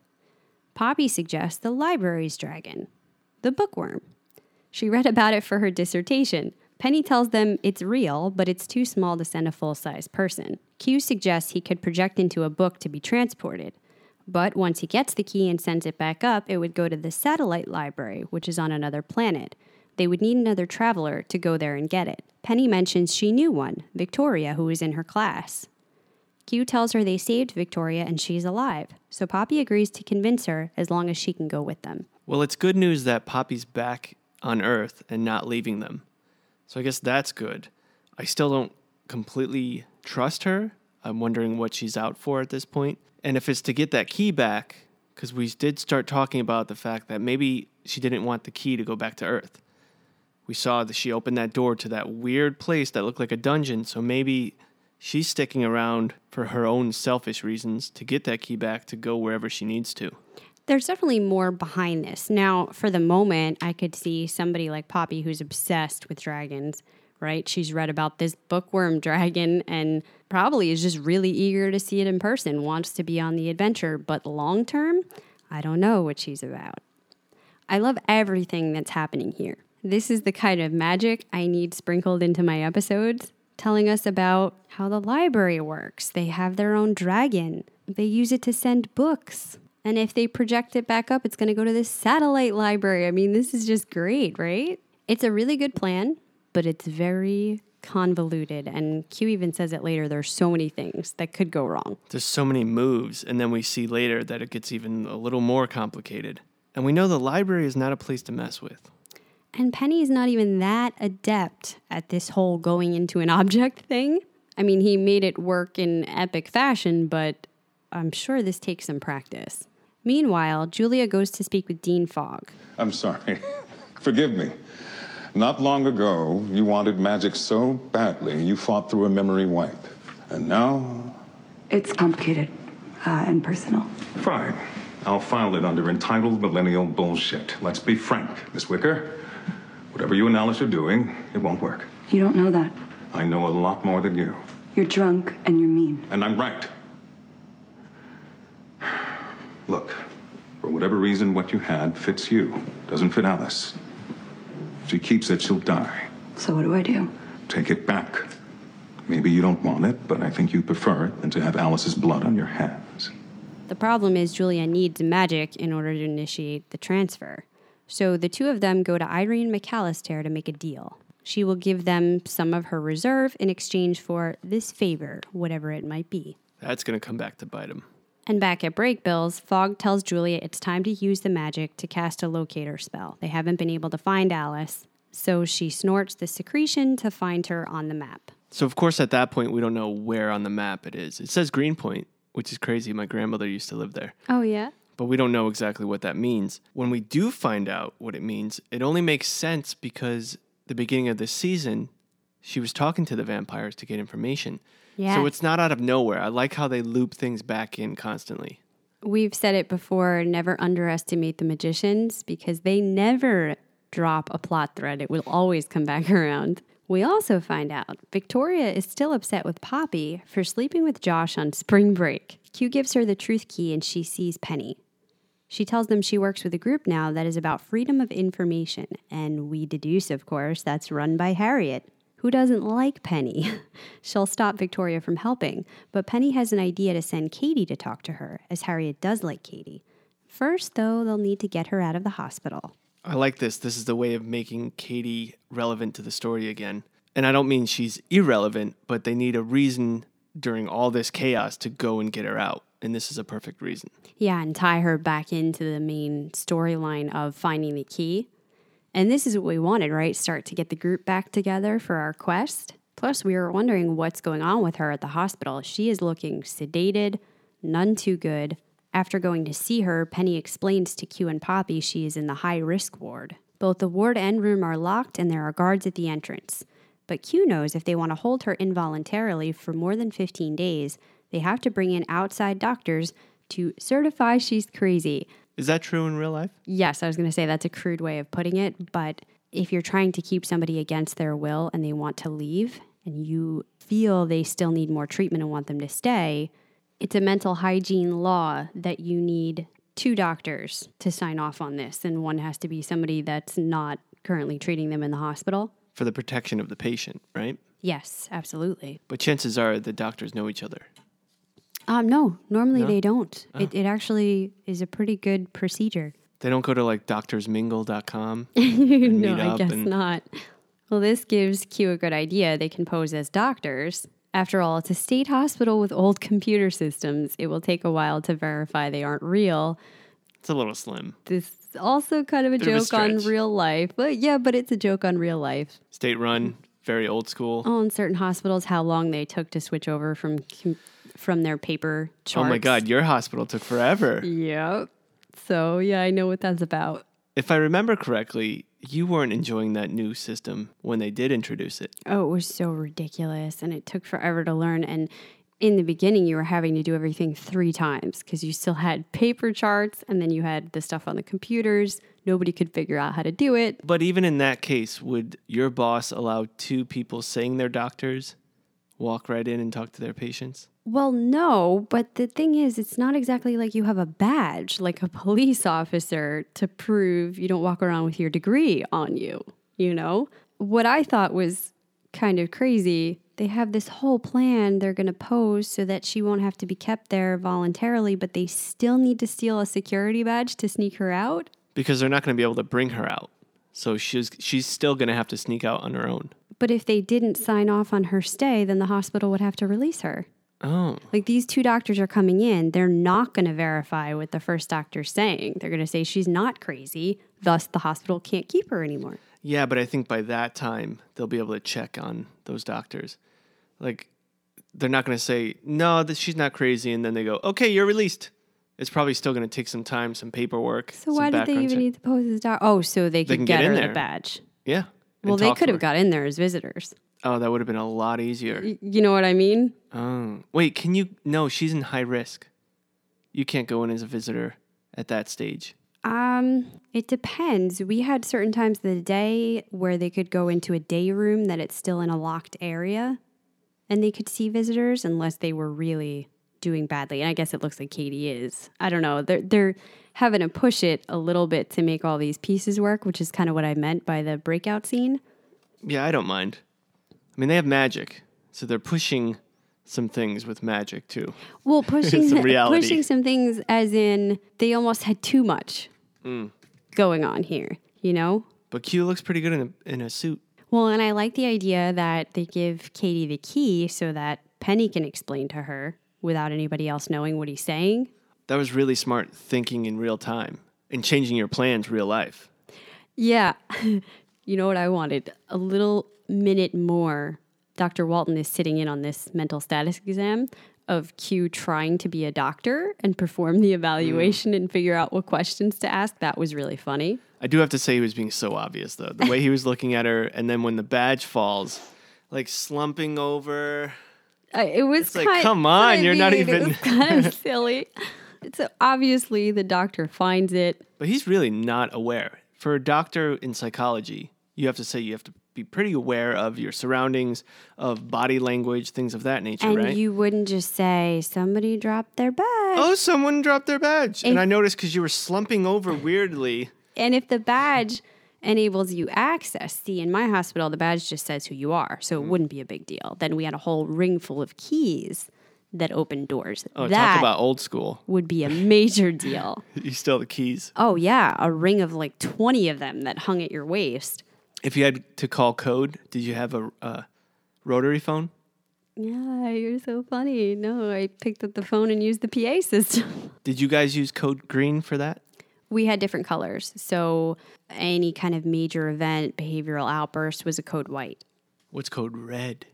Poppy suggests the library's dragon, the bookworm. She read about it for her dissertation. Penny tells them it's real, but it's too small to send a full-sized person. Q suggests he could project into a book to be transported. But once he gets the key and sends it back up, it would go to the satellite library, which is on another planet. They would need another traveler to go there and get it. Penny mentions she knew one, Victoria, who was in her class. Q tells her they saved Victoria and she's alive, so Poppy agrees to convince her as long as she can go with them. Well, it's good news that Poppy's back on Earth and not leaving them. So I guess that's good. I still don't completely trust her. I'm wondering what she's out for at this point. And if it's to get that key back, because we did start talking about the fact that maybe she didn't want the key to go back to Earth. We saw that she opened that door to that weird place that looked like a dungeon, so maybe she's sticking around for her own selfish reasons to get that key back to go wherever she needs to. There's definitely more behind this. Now, for the moment, I could see somebody like Poppy who's obsessed with dragons, right? She's read about this bookworm dragon and probably is just really eager to see it in person, wants to be on the adventure, but long term, I don't know what she's about. I love everything that's happening here. This is the kind of magic I need sprinkled into my episodes, telling us about how the library works. They have their own dragon. They use it to send books. And if they project it back up, it's going to go to this satellite library. I mean, this is just great, right? It's a really good plan, but it's very convoluted. And Q even says it later. There's so many things that could go wrong. There's so many moves. And then we see later that it gets even a little more complicated. And we know the library is not a place to mess with. And Penny's not even that adept at this whole going into an object thing. I mean, he made it work in epic fashion, but I'm sure this takes some practice. Meanwhile, Julia goes to speak with Dean Fogg. I'm sorry. Forgive me. Not long ago, you wanted magic so badly, you fought through a memory wipe. And now? It's complicated uh, and personal. Fine. I'll file it under entitled millennial bullshit. Let's be frank, Miss Wicker. Whatever you and Alice are doing, it won't work. You don't know that. I know a lot more than you. You're drunk and you're mean. And I'm right. Look, for whatever reason, what you had fits you. Doesn't fit Alice. If she keeps it, she'll die. So what do I do? Take it back. Maybe you don't want it, but I think you prefer it than to have Alice's blood on your hands. The problem is Julia needs magic in order to initiate the transfer. So the two of them go to Irene McAllister to make a deal. She will give them some of her reserve in exchange for this favor, whatever it might be. That's going to come back to bite him. And back at Breakbills, Fogg tells Julia it's time to use the magic to cast a locator spell. They haven't been able to find Alice, so she snorts the secretion to find her on the map. So, of course, at that point, we don't know where on the map it is. It says Greenpoint, which is crazy. My grandmother used to live there. Oh, yeah? But we don't know exactly what that means. When we do find out what it means, it only makes sense because the beginning of this season, she was talking to the vampires to get information. Yeah. So it's not out of nowhere. I like how they loop things back in constantly. We've said it before, never underestimate the magicians because they never drop a plot thread, it will always come back around. We also find out Victoria is still upset with Poppy for sleeping with Josh on spring break. Q gives her the truth key and she sees Penny. She tells them she works with a group now that is about freedom of information. And we deduce, of course, that's run by Harriet, who doesn't like Penny. She'll stop Victoria from helping, but Penny has an idea to send Kady to talk to her, as Harriet does like Kady. First, though, they'll need to get her out of the hospital. I like this. This is the way of making Kady relevant to the story again. And I don't mean she's irrelevant, but they need a reason during all this chaos to go and get her out. And this is a perfect reason. Yeah, and tie her back into the main storyline of finding the key. And this is what we wanted, right? Start to get the group back together for our quest. Plus, we were wondering what's going on with her at the hospital. She is looking sedated, none too good. After going to see her, Penny explains to Q and Poppy she is in the high-risk ward. Both the ward and room are locked, and there are guards at the entrance. But Q knows if they want to hold her involuntarily for more than fifteen days, they have to bring in outside doctors to certify she's crazy. Is that true in real life? Yes, I was going to say that's a crude way of putting it, but if you're trying to keep somebody against their will and they want to leave and you feel they still need more treatment and want them to stay, it's a mental hygiene law that you need two doctors to sign off on this, and one has to be somebody that's not currently treating them in the hospital. For the protection of the patient, right? Yes, absolutely. But chances are the doctors know each other. Um, no, normally no? they don't. Oh. It it actually is a pretty good procedure. They don't go to like doctors mingle dot com? No, I guess and... not. Well, this gives Q a good idea. They can pose as doctors. After all, it's a state hospital with old computer systems. It will take a while to verify they aren't real. It's a little slim. This is also kind of a Bit joke of a on real life. But yeah, but it's a joke on real life. State run, very old school. Oh, in certain hospitals, how long they took to switch over from... Com- from their paper charts. Oh my God, your hospital took forever. Yep. So yeah, I know what that's about. If I remember correctly, you weren't enjoying that new system when they did introduce it. Oh, it was so ridiculous and it took forever to learn. And in the beginning, you were having to do everything three times because you still had paper charts and then you had the stuff on the computers. Nobody could figure out how to do it. But even in that case, would your boss allow two people saying they're doctors walk right in and talk to their patients? Well, no, but the thing is, it's not exactly like you have a badge, like a police officer, to prove you don't walk around with your degree on you, you know? What I thought was kind of crazy, they have this whole plan they're going to pose so that she won't have to be kept there voluntarily, but they still need to steal a security badge to sneak her out? Because they're not going to be able to bring her out, so she's she's still going to have to sneak out on her own. But if they didn't sign off on her stay, then the hospital would have to release her. Oh. Like these two doctors are coming in. They're not going to verify what the first doctor's saying. They're going to say she's not crazy. Thus, the hospital can't keep her anymore. Yeah, but I think by that time, they'll be able to check on those doctors. Like, they're not going to say, no, this, she's not crazy. And then they go, okay, you're released. It's probably still going to take some time, some paperwork. So why did they even check. need to pose as doctor? Oh, so they could they get, get her there. The badge. Yeah. Well, they could have got in there as visitors. Oh, that would have been a lot easier. You know what I mean? Oh. Wait, can you... No, she's in high risk. You can't go in as a visitor at that stage. Um, it depends. We had certain times of the day where they could go into a day room that it's still in a locked area, and they could see visitors unless they were really doing badly. And I guess it looks like Kady is. I don't know. They're, they're having to push it a little bit to make all these pieces work, which is kind of what I meant by the breakout scene. Yeah, I don't mind. I mean, they have magic, so they're pushing some things with magic, too. Well, pushing some reality. pushing some things as in they almost had too much mm. going on here, you know? But Q looks pretty good in a, in a suit. Well, and I like the idea that they give Kady the key so that Penny can explain to her without anybody else knowing what he's saying. That was really smart thinking in real time and changing your plans real life. Yeah. You know what I wanted? A little... minute more, Doctor Walton is sitting in on this mental status exam of Q trying to be a doctor and perform the evaluation mm. and figure out what questions to ask. That was really funny. I do have to say he was being so obvious, though. The way he was looking at her, and then when the badge falls, like slumping over. Uh, it was it's kind like, come on, I you're mean, not even... It was kind of silly. So obviously the doctor finds it. But he's really not aware. for a doctor in psychology, you have to say you have to be pretty aware of your surroundings, of body language, things of that nature, and right? And you wouldn't just say, somebody dropped their badge. Oh, someone dropped their badge. If, and I noticed because you were slumping over weirdly. And if the badge enables you access, see, in my hospital, the badge just says who you are, so it mm. wouldn't be a big deal. Then we had a whole ring full of keys that opened doors. Oh, that talk about old school. Would be a major deal. You still have the keys. Oh, yeah, a ring of like twenty of them that hung at your waist. If you had to call code, did you have a uh, rotary phone? Yeah, you're so funny. No, I picked up the phone and used the P A system. Did you guys use code green for that? We had different colors. So any kind of major event, behavioral outburst was a code white. What's code red?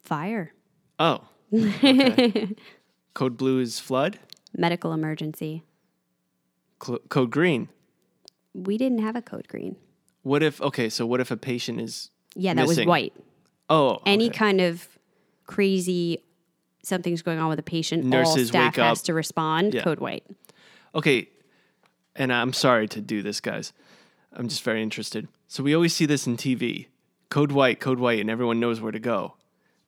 Fire. Oh. Okay. Code blue is flood? Medical emergency. Cl- code green? We didn't have a code green. What if, okay, so what if a patient is Yeah, that missing? Was white. Oh, okay. Any kind of crazy, something's going on with a patient, nurses, all staff has to respond, yeah. Code white. Okay, and I'm sorry to do this, guys. I'm just very interested. So we always see this in T V, code white, code white, and everyone knows where to go.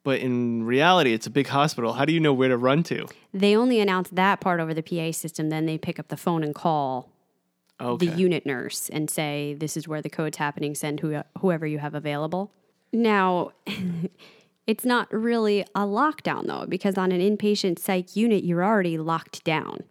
But in reality, it's a big hospital. How do you know where to run to? They only announce that part over the P A system, then they pick up the phone and call. Okay. The unit nurse and say, this is where the code's happening, send who, whoever you have available. Now, it's not really a lockdown, though, because on an inpatient psych unit, you're already locked down.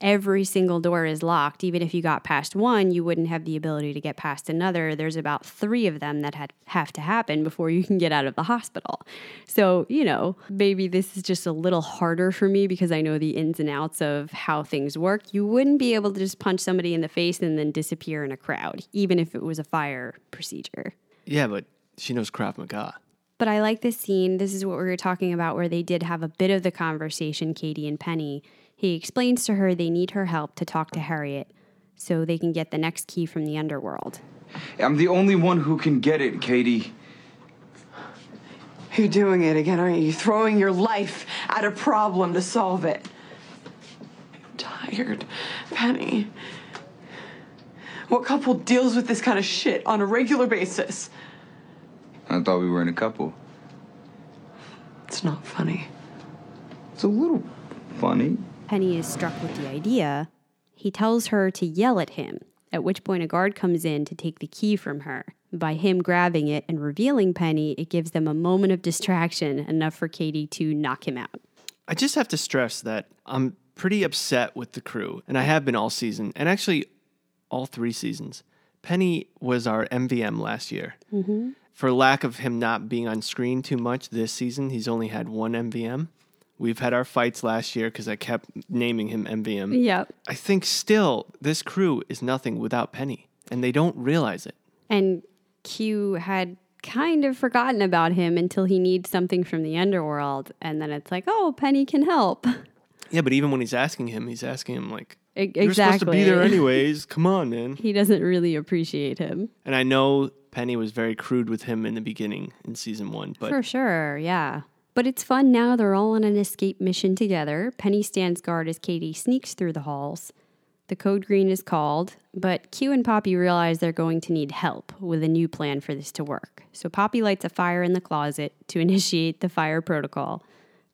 Every single door is locked. Even if you got past one, you wouldn't have the ability to get past another. There's about three of them that had, have to happen before you can get out of the hospital. So, you know, maybe this is just a little harder for me because I know the ins and outs of how things work. You wouldn't be able to just punch somebody in the face and then disappear in a crowd, even if it was a fire procedure. Yeah, but she knows Krav Maga. But I like this scene. This is what we were talking about where they did have a bit of the conversation, Kady and Penny. He explains to her they need her help to talk to Harriet so they can get the next key from the underworld. I'm the only one who can get it, Kady. You're doing it again, aren't you? Throwing your life at a problem to solve it. I'm tired, Penny. What couple deals with this kind of shit on a regular basis? I thought we were in a couple. It's not funny. It's a little funny. Penny is struck with the idea. He tells her to yell at him, at which point a guard comes in to take the key from her. By him grabbing it and revealing Penny, it gives them a moment of distraction, enough for Kady to knock him out. I just have to stress that I'm pretty upset with the crew, and I have been all season, and actually all three seasons. Penny was our M V M last year. Mm-hmm. For lack of him not being on screen too much this season, he's only had one M V M. We've had our fights last year because I kept naming him M V M. Yeah. I think still this crew is nothing without Penny, and they don't realize it. And Q had kind of forgotten about him until he needs something from the underworld, and then it's like, oh, Penny can help. Yeah, but even when he's asking him, he's asking him like, e- exactly. You're supposed to be there anyways. Come on, man. He doesn't really appreciate him. And I know Penny was very crude with him in the beginning in season one. But for sure, yeah. But it's fun now. They're all on an escape mission together. Penny stands guard as Kady sneaks through the halls. The code green is called, but Q and Poppy realize they're going to need help with a new plan for this to work. So Poppy lights a fire in the closet to initiate the fire protocol.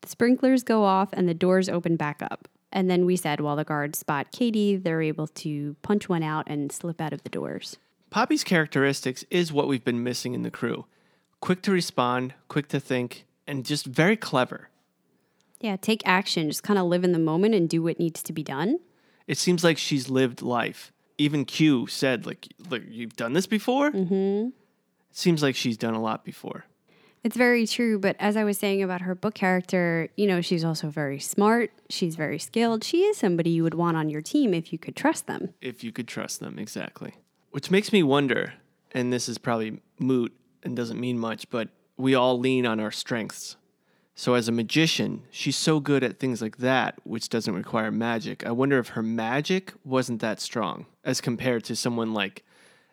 The sprinklers go off and the doors open back up. And then we said while the guards spot Kady, they're able to punch one out and slip out of the doors. Poppy's characteristics is what we've been missing in the crew. Quick to respond, quick to think, and just very clever. Yeah, take action. Just kind of live in the moment and do what needs to be done. It seems like she's lived life. Even Q said, like, like you've done this before? Mm-hmm. It seems like she's done a lot before. It's very true, but as I was saying about her book character, you know, she's also very smart. She's very skilled. She is somebody you would want on your team if you could trust them. If you could trust them, exactly. Which makes me wonder, and this is probably moot and doesn't mean much, but we all lean on our strengths. So as a magician, she's so good at things like that, which doesn't require magic. I wonder if her magic wasn't that strong as compared to someone like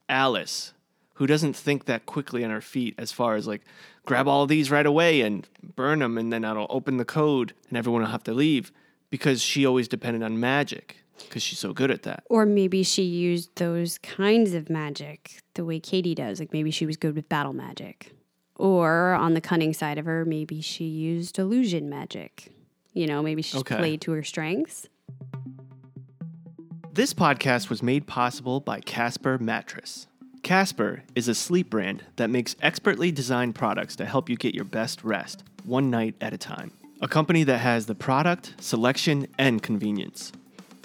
Alice, who doesn't think that quickly on her feet as far as like, grab all these right away and burn them, and then I'll open the code and everyone will have to leave, because she always depended on magic. Because she's so good at that. Or maybe she used those kinds of magic the way Kady does. Like maybe she was good with battle magic. Or on the cunning side of her, maybe she used illusion magic. You know, maybe she okay. just played to her strengths. This podcast was made possible by Casper Mattress. Casper is a sleep brand that makes expertly designed products to help you get your best rest, one night at a time. A company that has the product, selection, and convenience.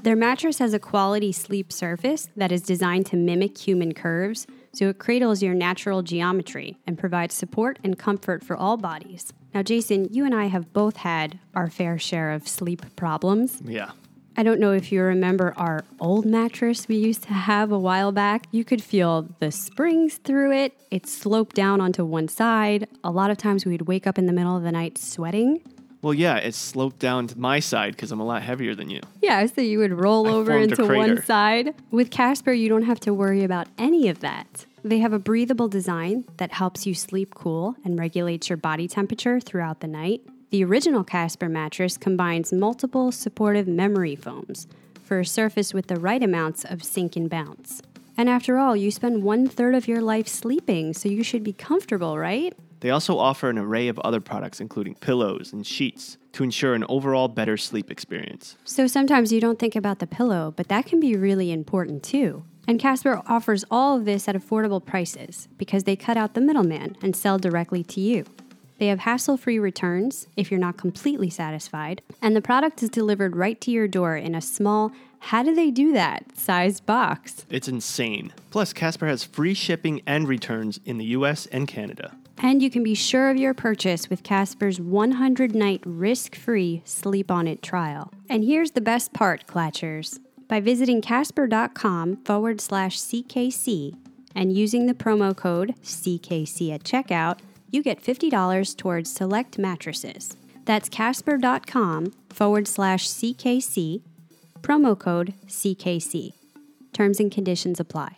Their mattress has a quality sleep surface that is designed to mimic human curves, so it cradles your natural geometry and provides support and comfort for all bodies. Now, Jason, you and I have both had our fair share of sleep problems. Yeah. I don't know if you remember our old mattress we used to have a while back. You could feel the springs through it. It sloped down onto one side. A lot of times we would wake up in the middle of the night sweating. Well, yeah, it sloped down to my side because I'm a lot heavier than you. Yeah, so you would roll I over into one side. With Casper, you don't have to worry about any of that. They have a breathable design that helps you sleep cool and regulates your body temperature throughout the night. The original Casper mattress combines multiple supportive memory foams for a surface with the right amounts of sink and bounce. And after all, you spend one-third of your life sleeping, so you should be comfortable, right? They also offer an array of other products, including pillows and sheets, to ensure an overall better sleep experience. So sometimes you don't think about the pillow, but that can be really important too. And Casper offers all of this at affordable prices because they cut out the middleman and sell directly to you. They have hassle-free returns if you're not completely satisfied, and the product is delivered right to your door in a small, how do they do that, sized box. It's insane. Plus, Casper has free shipping and returns in the U S and Canada. And you can be sure of your purchase with Casper's one hundred night risk-free Sleep On It trial. And here's the best part, Clatchers. By visiting casper.com forward slash CKC and using the promo code C K C at checkout, you get fifty dollars towards select mattresses. That's casper.com forward slash CKC, promo code C K C. Terms and conditions apply.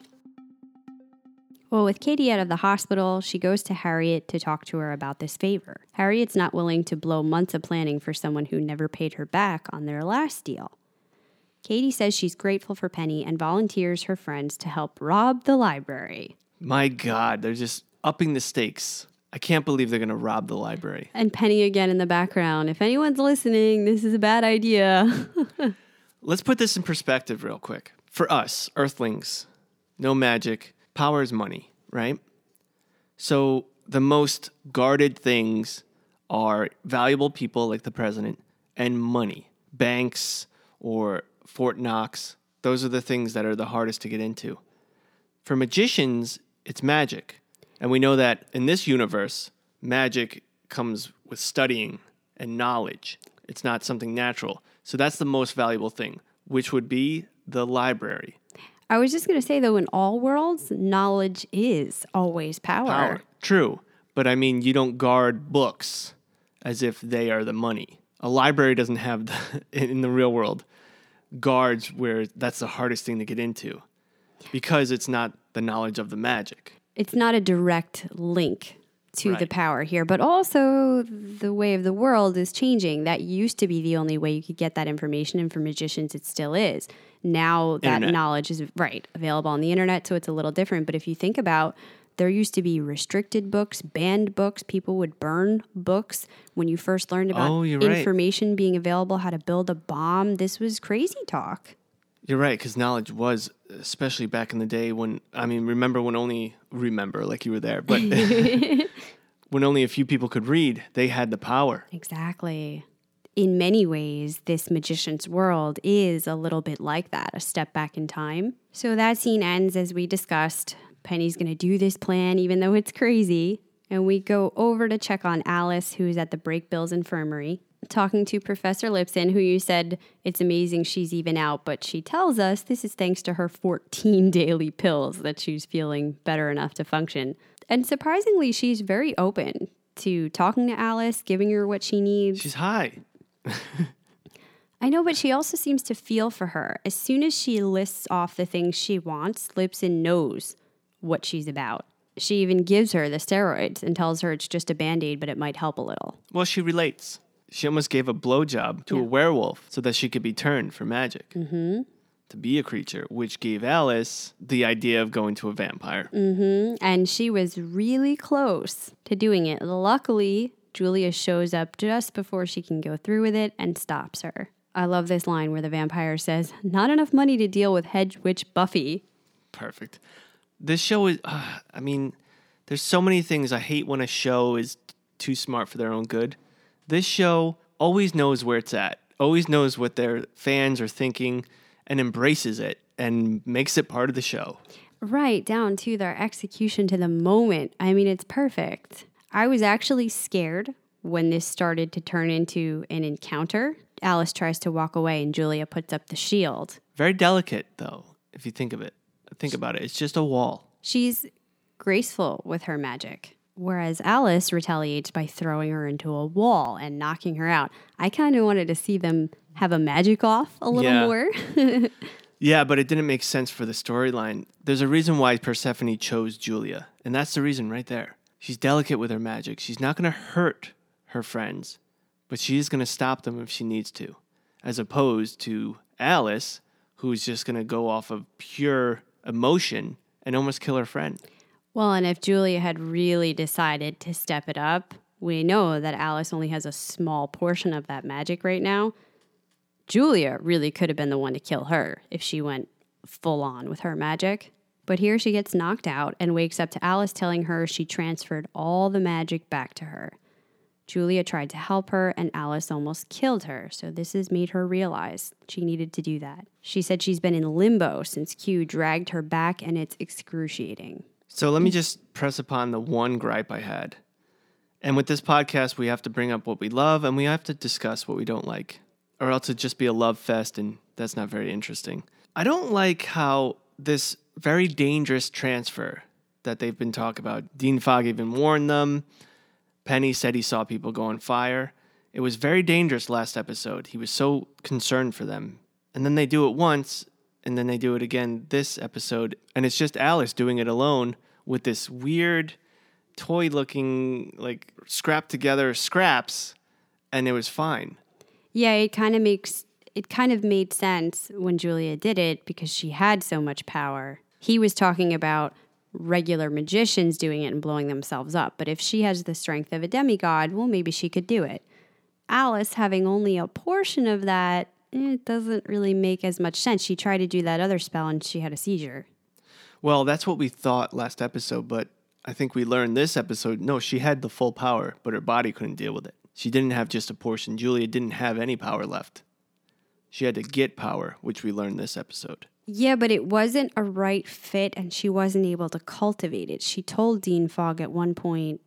Well, with Kady out of the hospital, she goes to Harriet to talk to her about this favor. Harriet's not willing to blow months of planning for someone who never paid her back on their last deal. Kady says she's grateful for Penny and volunteers her friends to help rob the library. My God, they're just upping the stakes. I can't believe they're going to rob the library. And Penny again in the background. If anyone's listening, this is a bad idea. Let's put this in perspective real quick. For us, Earthlings, no magic, power is money, right? So the most guarded things are valuable people like the president and money. Banks or Fort Knox, those are the things that are the hardest to get into. For magicians, it's magic. And we know that in this universe, magic comes with studying and knowledge. It's not something natural. So that's the most valuable thing, which would be the library. I was just going to say, though, in all worlds, knowledge is always power. Power, true. But, I mean, you don't guard books as if they are the money. A library doesn't have, the, in the real world, guards where that's the hardest thing to get into because it's not the knowledge of the magic. It's not a direct link to right. the power here, but also the way of the world is changing. That used to be the only way you could get that information, and for magicians, it still is. Now that internet. knowledge is right available on the internet, so it's a little different. But if you think about, there used to be restricted books, banned books. People would burn books when you first learned about oh, you're information right. being available, how to build a bomb. This was crazy talk. You're right, because knowledge was, especially back in the day when, I mean, remember when only, remember like you were there, but when only a few people could read, they had the power. Exactly. In many ways, this magician's world is a little bit like that, a step back in time. So that scene ends as we discussed. Penny's going to do this plan, even though it's crazy. And we go over to check on Alice, who's at the Break Bill's infirmary, talking to Professor Lipson, who you said it's amazing she's even out, but she tells us this is thanks to her fourteen daily pills that she's feeling better enough to function. And surprisingly, she's very open to talking to Alice, giving her what she needs. She's high. I know, but she also seems to feel for her. As soon as she lists off the things she wants, Lipson knows what she's about. She even gives her the steroids and tells her it's just a Band-Aid, but it might help a little. Well, she relates. She almost gave a blowjob to yeah. a werewolf so that she could be turned for magic. Mm-hmm. to be a creature, which gave Alice the idea of going to a vampire. Mm-hmm. And she was really close to doing it. Luckily, Julia shows up just before she can go through with it and stops her. I love this line where the vampire says, "Not enough money to deal with hedge witch Buffy." Perfect. This show is, uh, I mean, there's so many things I hate when a show is t- too smart for their own good. This show always knows where it's at, always knows what their fans are thinking, and embraces it and makes it part of the show. Right, down to their execution to the moment. I mean, it's perfect. I was actually scared when this started to turn into an encounter. Alice tries to walk away and Julia puts up the shield. Very delicate, though, if you think of it. Think about it. It's just a wall. She's graceful with her magic, whereas Alice retaliates by throwing her into a wall and knocking her out. I kind of wanted to see them have a magic off a little yeah. more. Yeah, but it didn't make sense for the storyline. There's a reason why Persephone chose Julia, and that's the reason right there. She's delicate with her magic. She's not going to hurt her friends, but she is going to stop them if she needs to, as opposed to Alice, who's just going to go off of pure emotion and almost kill her friend. Well, and if Julia had really decided to step it up, we know that Alice only has a small portion of that magic right now. Julia really could have been the one to kill her if she went full on with her magic. But here she gets knocked out and wakes up to Alice telling her she transferred all the magic back to her. Julia tried to help her, and Alice almost killed her, so this has made her realize she needed to do that. She said she's been in limbo since Q dragged her back, and it's excruciating. So let me just press upon the one gripe I had. And with this podcast, we have to bring up what we love, and we have to discuss what we don't like, or else it'd just be a love fest, and that's not very interesting. I don't like how this very dangerous transfer that they've been talking about, Dean Fogg even warned them, Penny said he saw people go on fire. It was very dangerous last episode. He was so concerned for them. And then they do it once, and then they do it again this episode. And it's just Alice doing it alone with this weird toy-looking, like, scrap-together scraps, and it was fine. Yeah, it kind of makes it kind of made sense when Julia did it because she had so much power. He was talking about regular magicians doing it and blowing themselves up. But if she has the strength of a demigod, well, maybe she could do it. Alice having only a portion of that, it doesn't really make as much sense. She tried to do that other spell and she had a seizure. Well, that's what we thought last episode, but I think we learned this episode, no, she had the full power, but her body couldn't deal with it. She didn't have just a portion. Julia didn't have any power left. She had to get power, which we learned this episode. Yeah, but it wasn't a right fit, and she wasn't able to cultivate it. She told Dean Fogg at one point,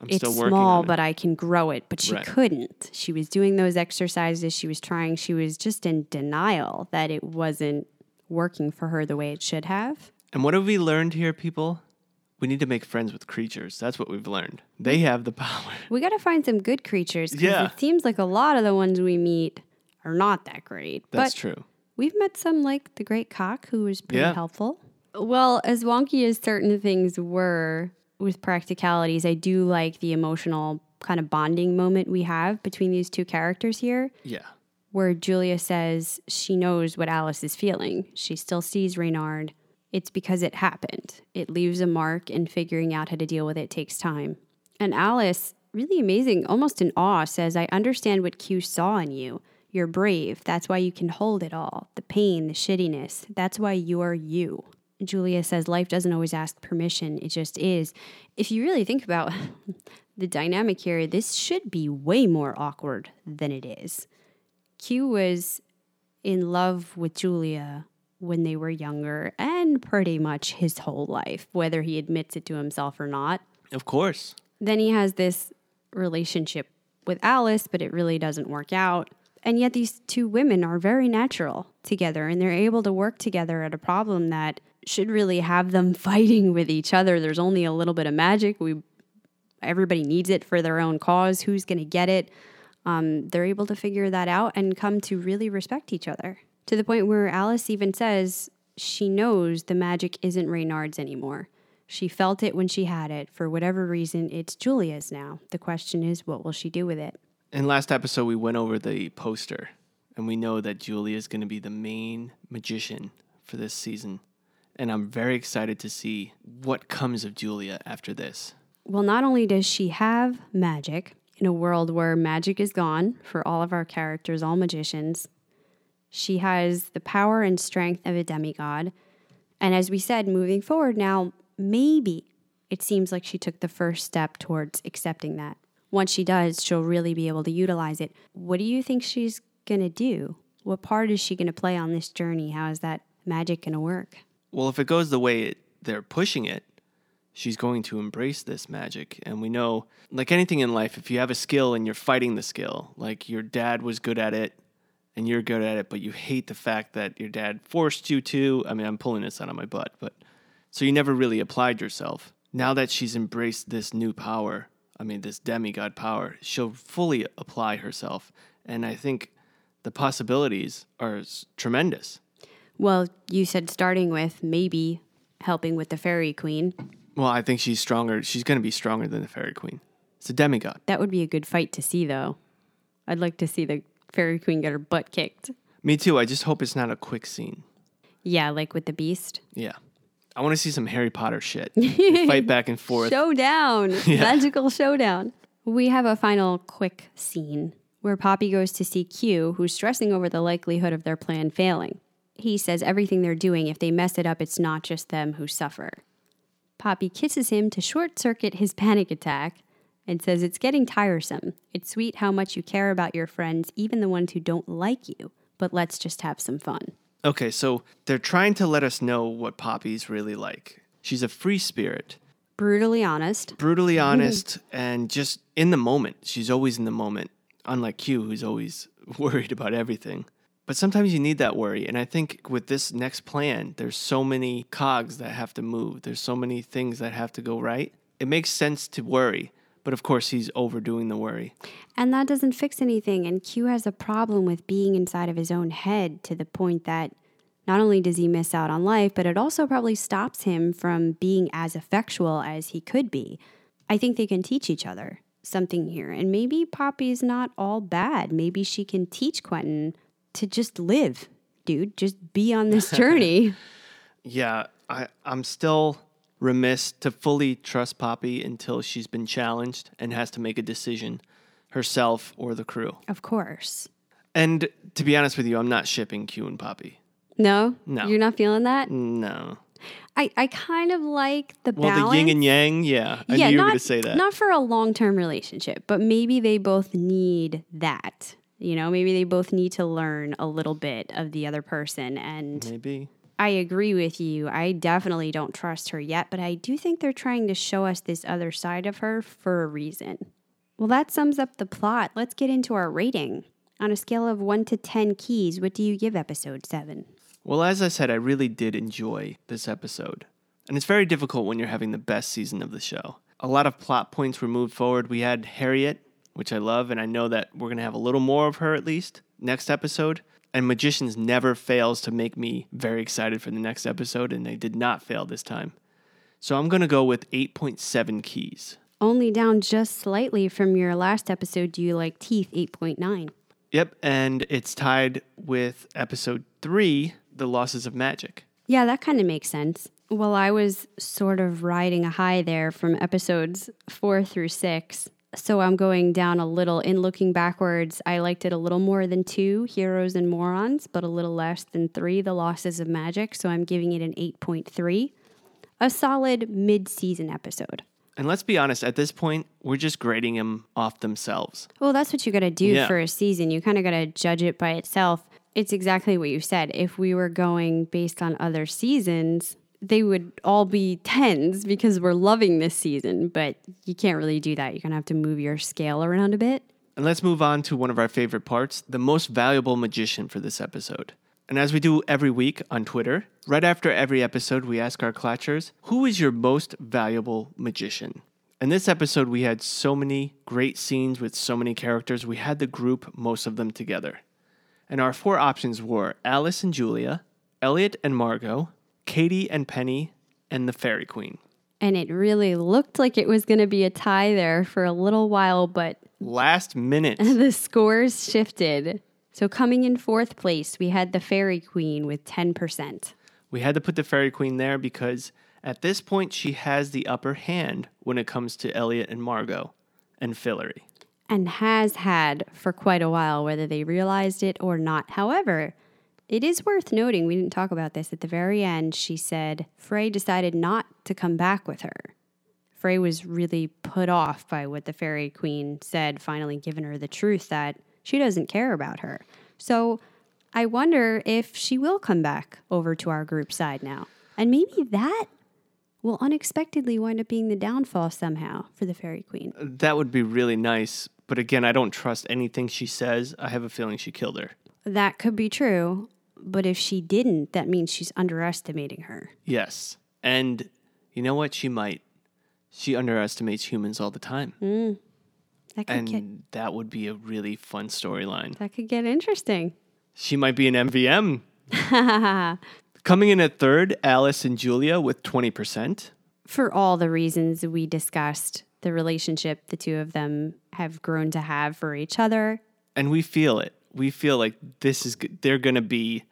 I'm it's still working small, on it. But I can grow it. But she right. couldn't. She was doing those exercises. She was trying. She was just in denial that it wasn't working for her the way it should have. And what have we learned here, people? We need to make friends with creatures. That's what we've learned. They have the power. We got to find some good creatures, because yeah. it seems like a lot of the ones we meet are not that great. That's but true. We've met some, like the Great Cock, who was pretty yeah. helpful. Well, as wonky as certain things were with practicalities, I do like the emotional kind of bonding moment we have between these two characters here. Yeah. Where Julia says she knows what Alice is feeling. She still sees Reynard. It's because it happened. It leaves a mark, and figuring out how to deal with it takes time. And Alice, really amazing, almost in awe, says, "I understand what Q saw in you. You're brave. That's why you can hold it all. The pain, the shittiness. That's why you're you." Julia says life doesn't always ask permission. It just is. If you really think about the dynamic here, this should be way more awkward than it is. Q was in love with Julia when they were younger and pretty much his whole life, whether he admits it to himself or not. Of course. Then he has this relationship with Alice, but it really doesn't work out. And yet these two women are very natural together, and they're able to work together at a problem that should really have them fighting with each other. There's only a little bit of magic. We, everybody needs it for their own cause. Who's going to get it? Um, they're able to figure that out and come to really respect each other, to the point where Alice even says she knows the magic isn't Reynard's anymore. She felt it when she had it. For whatever reason, it's Julia's now. The question is, what will she do with it? In last episode, we went over the poster and we know that Julia is going to be the main magician for this season. And I'm very excited to see what comes of Julia after this. Well, not only does she have magic, in a world where magic is gone for all of our characters, all magicians, she has the power and strength of a demigod. And as we said, moving forward now, maybe it seems like she took the first step towards accepting that. Once she does, she'll really be able to utilize it. What do you think she's going to do? What part is she going to play on this journey? How is that magic going to work? Well, if it goes the way it, they're pushing it, she's going to embrace this magic. And we know, like anything in life, if you have a skill and you're fighting the skill, like your dad was good at it and you're good at it, but you hate the fact that your dad forced you to. I mean, I'm pulling this out of my butt, but so you never really applied yourself. Now that she's embraced this new power, I mean, this demigod power, she'll fully apply herself. And I think the possibilities are tremendous. Well, you said starting with maybe helping with the Fairy Queen. Well, I think she's stronger. She's going to be stronger than the Fairy Queen. It's a demigod. That would be a good fight to see, though. I'd like to see the Fairy Queen get her butt kicked. Me too. I just hope it's not a quick scene. Yeah, like with the Beast? Yeah. I want to see some Harry Potter shit. Fight back and forth. Showdown. Yeah. Magical showdown. We have a final quick scene where Poppy goes to see Q, who's stressing over the likelihood of their plan failing. He says everything they're doing, if they mess it up, it's not just them who suffer. Poppy kisses him to short-circuit his panic attack and says it's getting tiresome. It's sweet how much you care about your friends, even the ones who don't like you, but let's just have some fun. Okay, so they're trying to let us know what Poppy's really like. She's a free spirit. Brutally honest. Brutally honest and just in the moment. She's always in the moment, unlike Q, who's always worried about everything. But sometimes you need that worry. And I think with this next plan, there's so many cogs that have to move. There's so many things that have to go right. It makes sense to worry. But of course, he's overdoing the worry. And that doesn't fix anything. And Q has a problem with being inside of his own head to the point that not only does he miss out on life, but it also probably stops him from being as effectual as he could be. I think they can teach each other something here. And maybe Poppy's not all bad. Maybe she can teach Quentin to just live, dude. Just be on this journey. Yeah, I, I'm still remiss to fully trust Poppy until she's been challenged and has to make a decision herself or the crew. Of course. And to be honest with you, I'm not shipping Q and Poppy. No? No. You're not feeling that? No. I, I kind of like the well, balance. Well, the yin and yang, yeah. I yeah, knew you not, were going to say that. Not for a long-term relationship, but maybe they both need that. You know, maybe they both need to learn a little bit of the other person. And maybe. I agree with you. I definitely don't trust her yet, but I do think they're trying to show us this other side of her for a reason. Well, that sums up the plot. Let's get into our rating. On a scale of one to ten keys, what do you give episode seven? Well, as I said, I really did enjoy this episode. And it's very difficult when you're having the best season of the show. A lot of plot points were moved forward. We had Harriet, which I love, and I know that we're going to have a little more of her at least next episode. And Magicians never fails to make me very excited for the next episode, and they did not fail this time. So I'm going to go with eight point seven keys. Only down just slightly from your last episode, Do You Like Teeth, eight point nine. Yep, and it's tied with episode three, The Losses of Magic. Yeah, that kind of makes sense. Well, I was sort of riding a high there from episodes four through six. So I'm going down a little. In looking backwards, I liked it a little more than two, Heroes and Morons, but a little less than three, The Losses of Magic. So I'm giving it an eight point three, a solid mid-season episode. And let's be honest, at this point, we're just grading them off themselves. Well, that's what you got to do yeah. for a season. You kind of got to judge it by itself. It's exactly what you said. If we were going based on other seasons, they would all be tens because we're loving this season, but you can't really do that. You're going to have to move your scale around a bit. And let's move on to one of our favorite parts, the most valuable magician for this episode. And as we do every week on Twitter, right after every episode, we ask our Clatchers, who is your most valuable magician? And this episode, we had so many great scenes with so many characters. We had the group, most of them together. And our four options were Alice and Julia, Elliot and Margot, Kady and Penny, and the Fairy Queen. And it really looked like it was going to be a tie there for a little while, but last minute, the scores shifted. So coming in fourth place, we had the Fairy Queen with ten percent. We had to put the Fairy Queen there because at this point she has the upper hand when it comes to Elliot and Margot and Fillory. And has had for quite a while, whether they realized it or not. However, it is worth noting, we didn't talk about this, at the very end she said Frey decided not to come back with her. Frey was really put off by what the Fairy Queen said, finally giving her the truth that she doesn't care about her. So I wonder if she will come back over to our group side now. And maybe that will unexpectedly wind up being the downfall somehow for the Fairy Queen. That would be really nice. But again, I don't trust anything she says. I have a feeling she killed her. That could be true. But if she didn't, that means she's underestimating her. Yes. And you know what? She might. She underestimates humans all the time. Mm. That could and get... that would be a really fun storyline. That could get interesting. She might be an M V M. Coming in at third, Alice and Julia with twenty percent. For all the reasons we discussed, the relationship the two of them have grown to have for each other. And we feel it. We feel like this is they're going to be,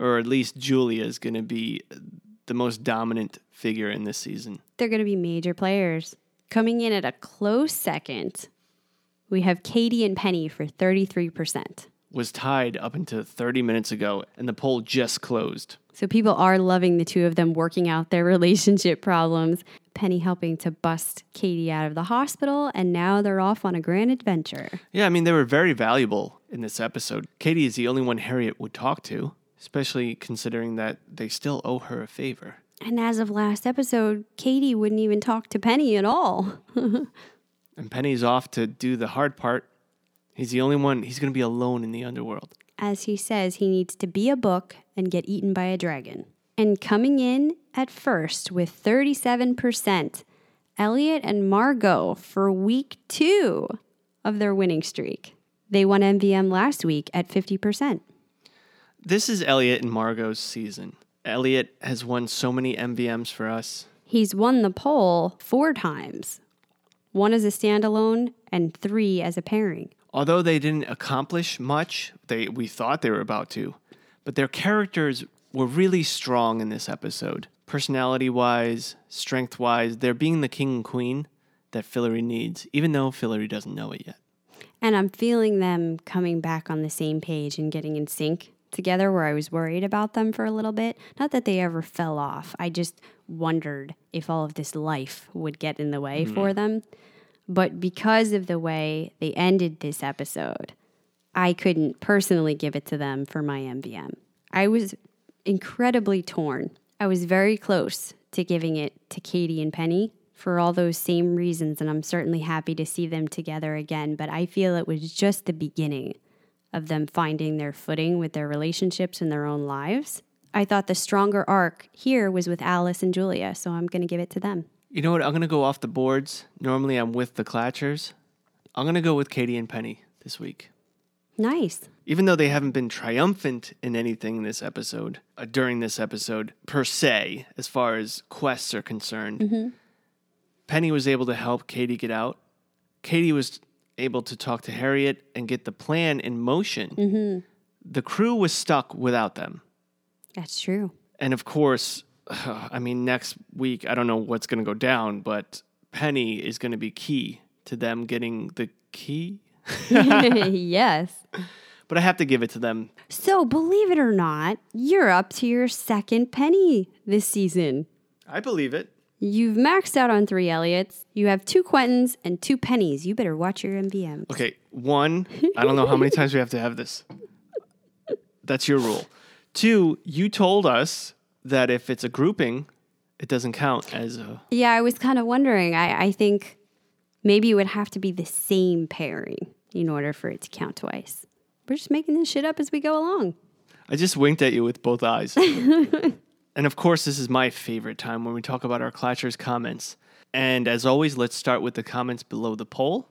or at least Julia is going to be the most dominant figure in this season. They're going to be major players. Coming in at a close second, we have Kady and Penny for thirty-three percent. Was tied up until thirty minutes ago, and the poll just closed. So people are loving the two of them working out their relationship problems. Penny helping to bust Kady out of the hospital, and now they're off on a grand adventure. Yeah, I mean, they were very valuable in this episode. Kady is the only one Harriet would talk to, especially considering that they still owe her a favor. And as of last episode, Kady wouldn't even talk to Penny at all. And Penny's off to do the hard part. He's the only one. He's going to be alone in the underworld. As he says, he needs to be a book and get eaten by a dragon. And coming in at first with thirty-seven percent, Elliot and Margot for week two of their winning streak. They won M V M last week at fifty percent. This is Elliot and Margot's season. Elliot has won so many M V Ms for us. He's won the poll four times. One as a standalone and three as a pairing. Although they didn't accomplish much, they we thought they were about to, but their characters were really strong in this episode. Personality-wise, strength-wise, they're being the king and queen that Fillory needs, even though Fillory doesn't know it yet. And I'm feeling them coming back on the same page and getting in sync together, where I was worried about them for a little bit. Not that they ever fell off. I just wondered if all of this life would get in the way mm. for them. But because of the way they ended this episode, I couldn't personally give it to them for my M V M. I was incredibly torn. I was very close to giving it to Kady and Penny for all those same reasons, and I'm certainly happy to see them together again, but I feel it was just the beginning of them finding their footing with their relationships and their own lives. I thought the stronger arc here was with Alice and Julia, so I'm going to give it to them. You know what? I'm going to go off the boards. Normally, I'm with the Clatchers. I'm going to go with Kady and Penny this week. Nice. Even though they haven't been triumphant in anything this episode, uh, during this episode, per se, as far as quests are concerned, mm-hmm. Penny was able to help Kady get out. Kady was able to talk to Harriet and get the plan in motion. Mm-hmm. The crew was stuck without them. That's true. And of course... I mean, next week, I don't know what's going to go down, but Penny is going to be key to them getting the key. Yes. But I have to give it to them. So, believe it or not, you're up to your second Penny this season. I believe it. You've maxed out on three Elliots. You have two Quentins and two Pennies. You better watch your M V M. Okay, one, I don't know how many times we have to have this. That's your rule. Two, you told us that if it's a grouping, it doesn't count as a... Yeah, I was kind of wondering. I, I think maybe it would have to be the same pairing in order for it to count twice. We're just making this shit up as we go along. I just winked at you with both eyes. And of course, this is my favorite time when we talk about our Clatchers comments. And as always, let's start with the comments below the poll.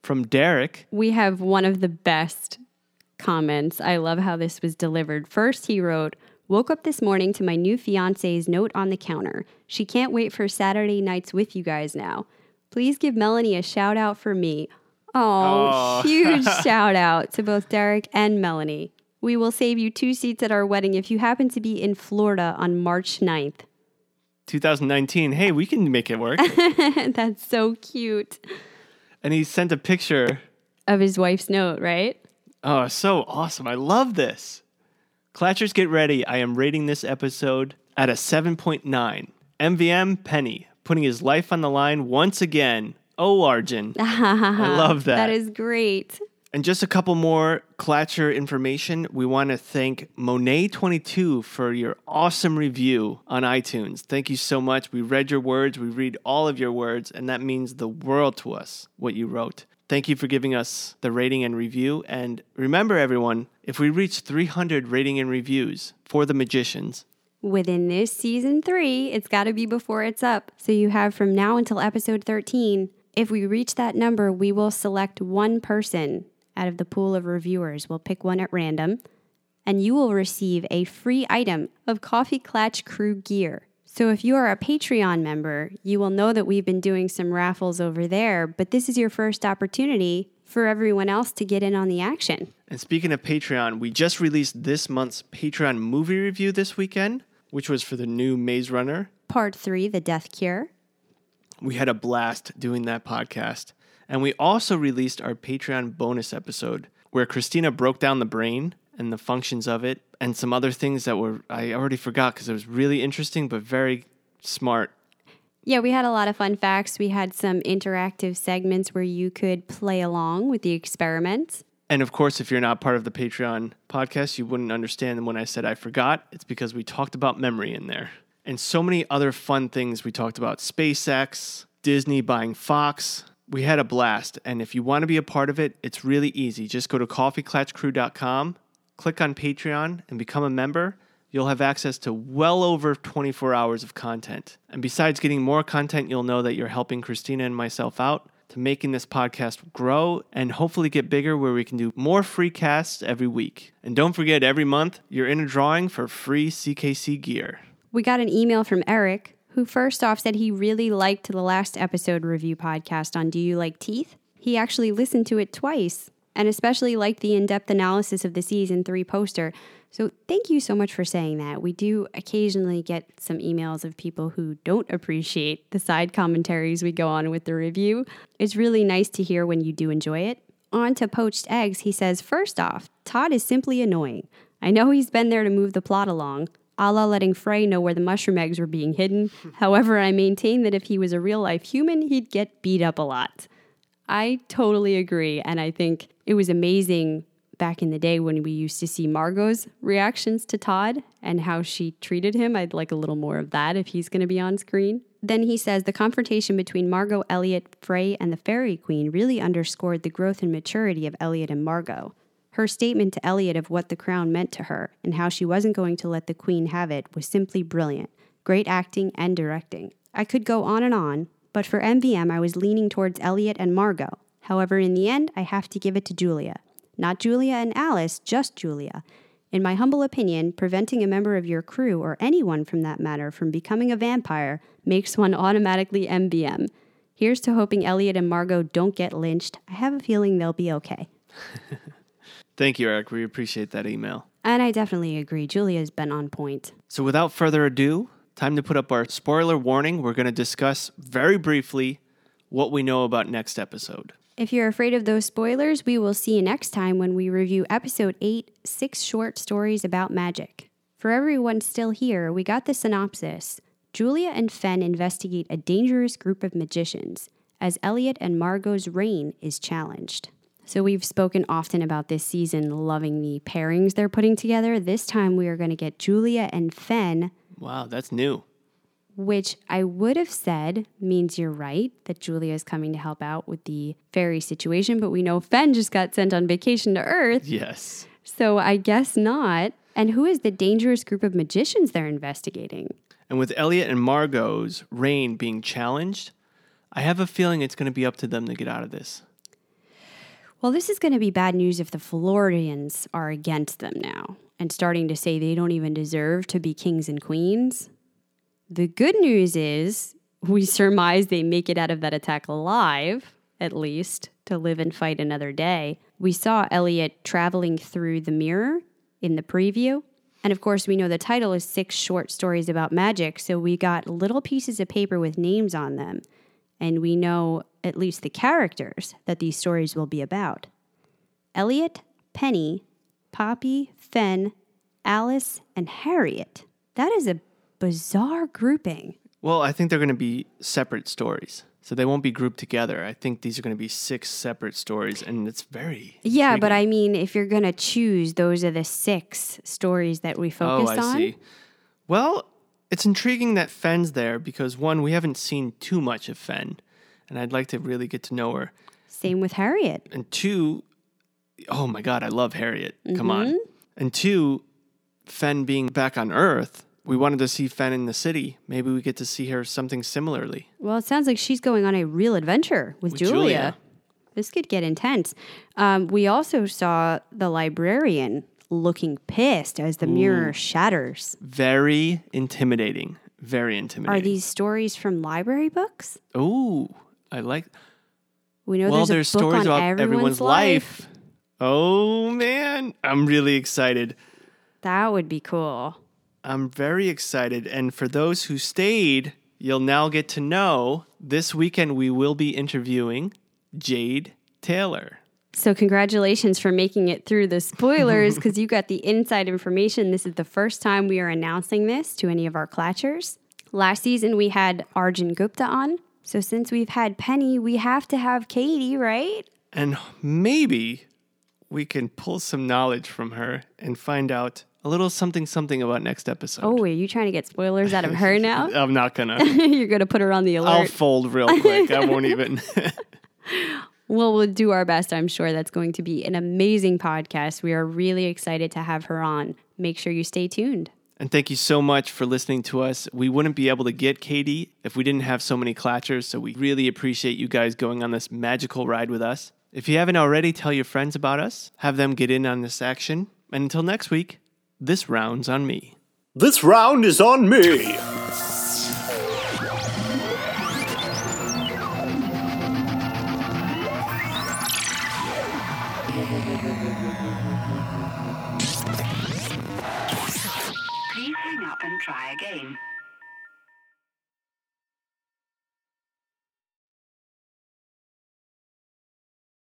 From Derek. We have one of the best comments. I love how this was delivered. First, he wrote... Woke up this morning to my new fiancé's note on the counter. She can't wait for Saturday nights with you guys now. Please give Melanie a shout out for me. Oh, huge shout out to both Derek and Melanie. We will save you two seats at our wedding if you happen to be in Florida on March ninth. two thousand nineteen. Hey, we can make it work. That's so cute. And he sent a picture of his wife's note, right? Oh, so awesome. I love this. Clatchers, get ready. I am rating this episode at a seven point nine. M V M Penny, putting his life on the line once again. Oh, Arjun. I love that. That is great. And just a couple more Clatcher information. We want to thank Monet twenty-two for your awesome review on iTunes. Thank you so much. We read your words. We read all of your words, and that means the world to us, what you wrote. Thank you for giving us the rating and review. And remember, everyone, if we reach three hundred rating and reviews for The Magicians within this season three, it's got to be before it's up. So you have from now until episode thirteen. If we reach that number, we will select one person out of the pool of reviewers. We'll pick one at random, and you will receive a free item of Coffee Clatch Crew gear. So if you are a Patreon member, you will know that we've been doing some raffles over there, but this is your first opportunity for everyone else to get in on the action. And speaking of Patreon, we just released this month's Patreon movie review this weekend, which was for the new Maze Runner. Part three, The Death Cure. We had a blast doing that podcast. And we also released our Patreon bonus episode where Christina broke down the brain and the functions of it and some other things that were I already forgot because it was really interesting but very smart. Yeah, we had a lot of fun facts. We had some interactive segments where you could play along with the experiments. And of course, if you're not part of the Patreon podcast, you wouldn't understand when I said I forgot. It's because we talked about memory in there. And so many other fun things we talked about. SpaceX, Disney buying Fox. We had a blast. And if you want to be a part of it, it's really easy. Just go to coffee clatch crew dot com, click on Patreon, and become a member. You'll have access to well over twenty-four hours of content. And besides getting more content, you'll know that you're helping Christina and myself out to making this podcast grow and hopefully get bigger where we can do more free casts every week. And don't forget, every month, you're in a drawing for free C K C gear. We got an email from Eric, who first off said he really liked the last episode review podcast on Do You Like Teeth? He actually listened to it twice and especially liked the in-depth analysis of the season three poster. So thank you so much for saying that. We do occasionally get some emails of people who don't appreciate the side commentaries we go on with the review. It's really nice to hear when you do enjoy it. On to Poached Eggs, he says, first off, Todd is simply annoying. I know he's been there to move the plot along, a la letting Frey know where the mushroom eggs were being hidden. However, I maintain that if he was a real-life human, he'd get beat up a lot. I totally agree, and I think it was amazing back in the day when we used to see Margot's reactions to Todd and how she treated him. I'd like a little more of that if he's going to be on screen. Then he says, the confrontation between Margot, Elliot, Frey, and the Fairy Queen really underscored the growth and maturity of Elliot and Margot. Her statement to Elliot of what the crown meant to her and how she wasn't going to let the queen have it was simply brilliant. Great acting and directing. I could go on and on, but for M V M, I was leaning towards Elliot and Margot. However, in the end, I have to give it to Julia. Not Julia and Alice, just Julia. In my humble opinion, preventing a member of your crew, or anyone from that matter, from becoming a vampire makes one automatically M V M. Here's to hoping Elliot and Margot don't get lynched. I have a feeling they'll be okay. Thank you, Eric. We appreciate that email. And I definitely agree. Julia's been on point. So without further ado, time to put up our spoiler warning. We're going to discuss very briefly what we know about next episode. If you're afraid of those spoilers, we will see you next time when we review episode eight, Six Short Stories About Magic. For everyone still here, we got the synopsis. Julia and Fenn investigate a dangerous group of magicians as Elliot and Margot's reign is challenged. So we've spoken often about this season, loving the pairings they're putting together. This time we are going to get Julia and Fenn. Wow, that's new. Which I would have said means you're right, that Julia is coming to help out with the fairy situation. But we know Fenn just got sent on vacation to Earth. Yes. So I guess not. And who is the dangerous group of magicians they're investigating? And with Elliot and Margot's reign being challenged, I have a feeling it's going to be up to them to get out of this. Well, this is going to be bad news if the Florians are against them now and starting to say they don't even deserve to be kings and queens. The good news is we surmise they make it out of that attack alive, at least, to live and fight another day. We saw Elliot traveling through the mirror in the preview. And of course, we know the title is Six Short Stories About Magic, so we got little pieces of paper with names on them. And we know at least the characters that these stories will be about. Elliot, Penny, Poppy, Fen, Alice, and Harriet. That is a bizarre grouping. Well, I think they're going to be separate stories. So they won't be grouped together. I think these are going to be six separate stories, and it's very... Yeah, intriguing. But I mean, if you're going to choose, those are the six stories that we focused on. Oh, I on. see. Well, it's intriguing that Fen's there because, one, we haven't seen too much of Fen, and I'd like to really get to know her. Same with Harriet. And two, oh my God, I love Harriet. Mm-hmm. Come on. And two, Fen being back on Earth... We wanted to see Fen in the city. Maybe we get to see her something similarly. Well, it sounds like she's going on a real adventure with, with Julia. Julia. This could get intense. Um, we also saw the librarian looking pissed as the Ooh. mirror shatters. Very intimidating. Very intimidating. Are these stories from library books? Oh, I like... We know well, there's, there's a book stories on about everyone's, everyone's life. life. Oh, man. I'm really excited. That would be cool. I'm very excited, and for those who stayed, you'll now get to know this weekend we will be interviewing Jade Taylor. So congratulations for making it through the spoilers, because you got the inside information. This is the first time we are announcing this to any of our Clatchers. Last season, we had Arjun Gupta on, so since we've had Penny, we have to have Kady, right? And maybe we can pull some knowledge from her and find out a little something, something about next episode. Oh, are you trying to get spoilers out of her now? I'm not going to. You're going to put her on the alert. I'll fold real quick. I won't even. Well, we'll do our best. I'm sure that's going to be an amazing podcast. We are really excited to have her on. Make sure you stay tuned. And thank you so much for listening to us. We wouldn't be able to get Kady if we didn't have so many Clatchers. So we really appreciate you guys going on this magical ride with us. If you haven't already, tell your friends about us. Have them get in on this action. And until next week... This round's on me. This round is on me. Please hang up and try again.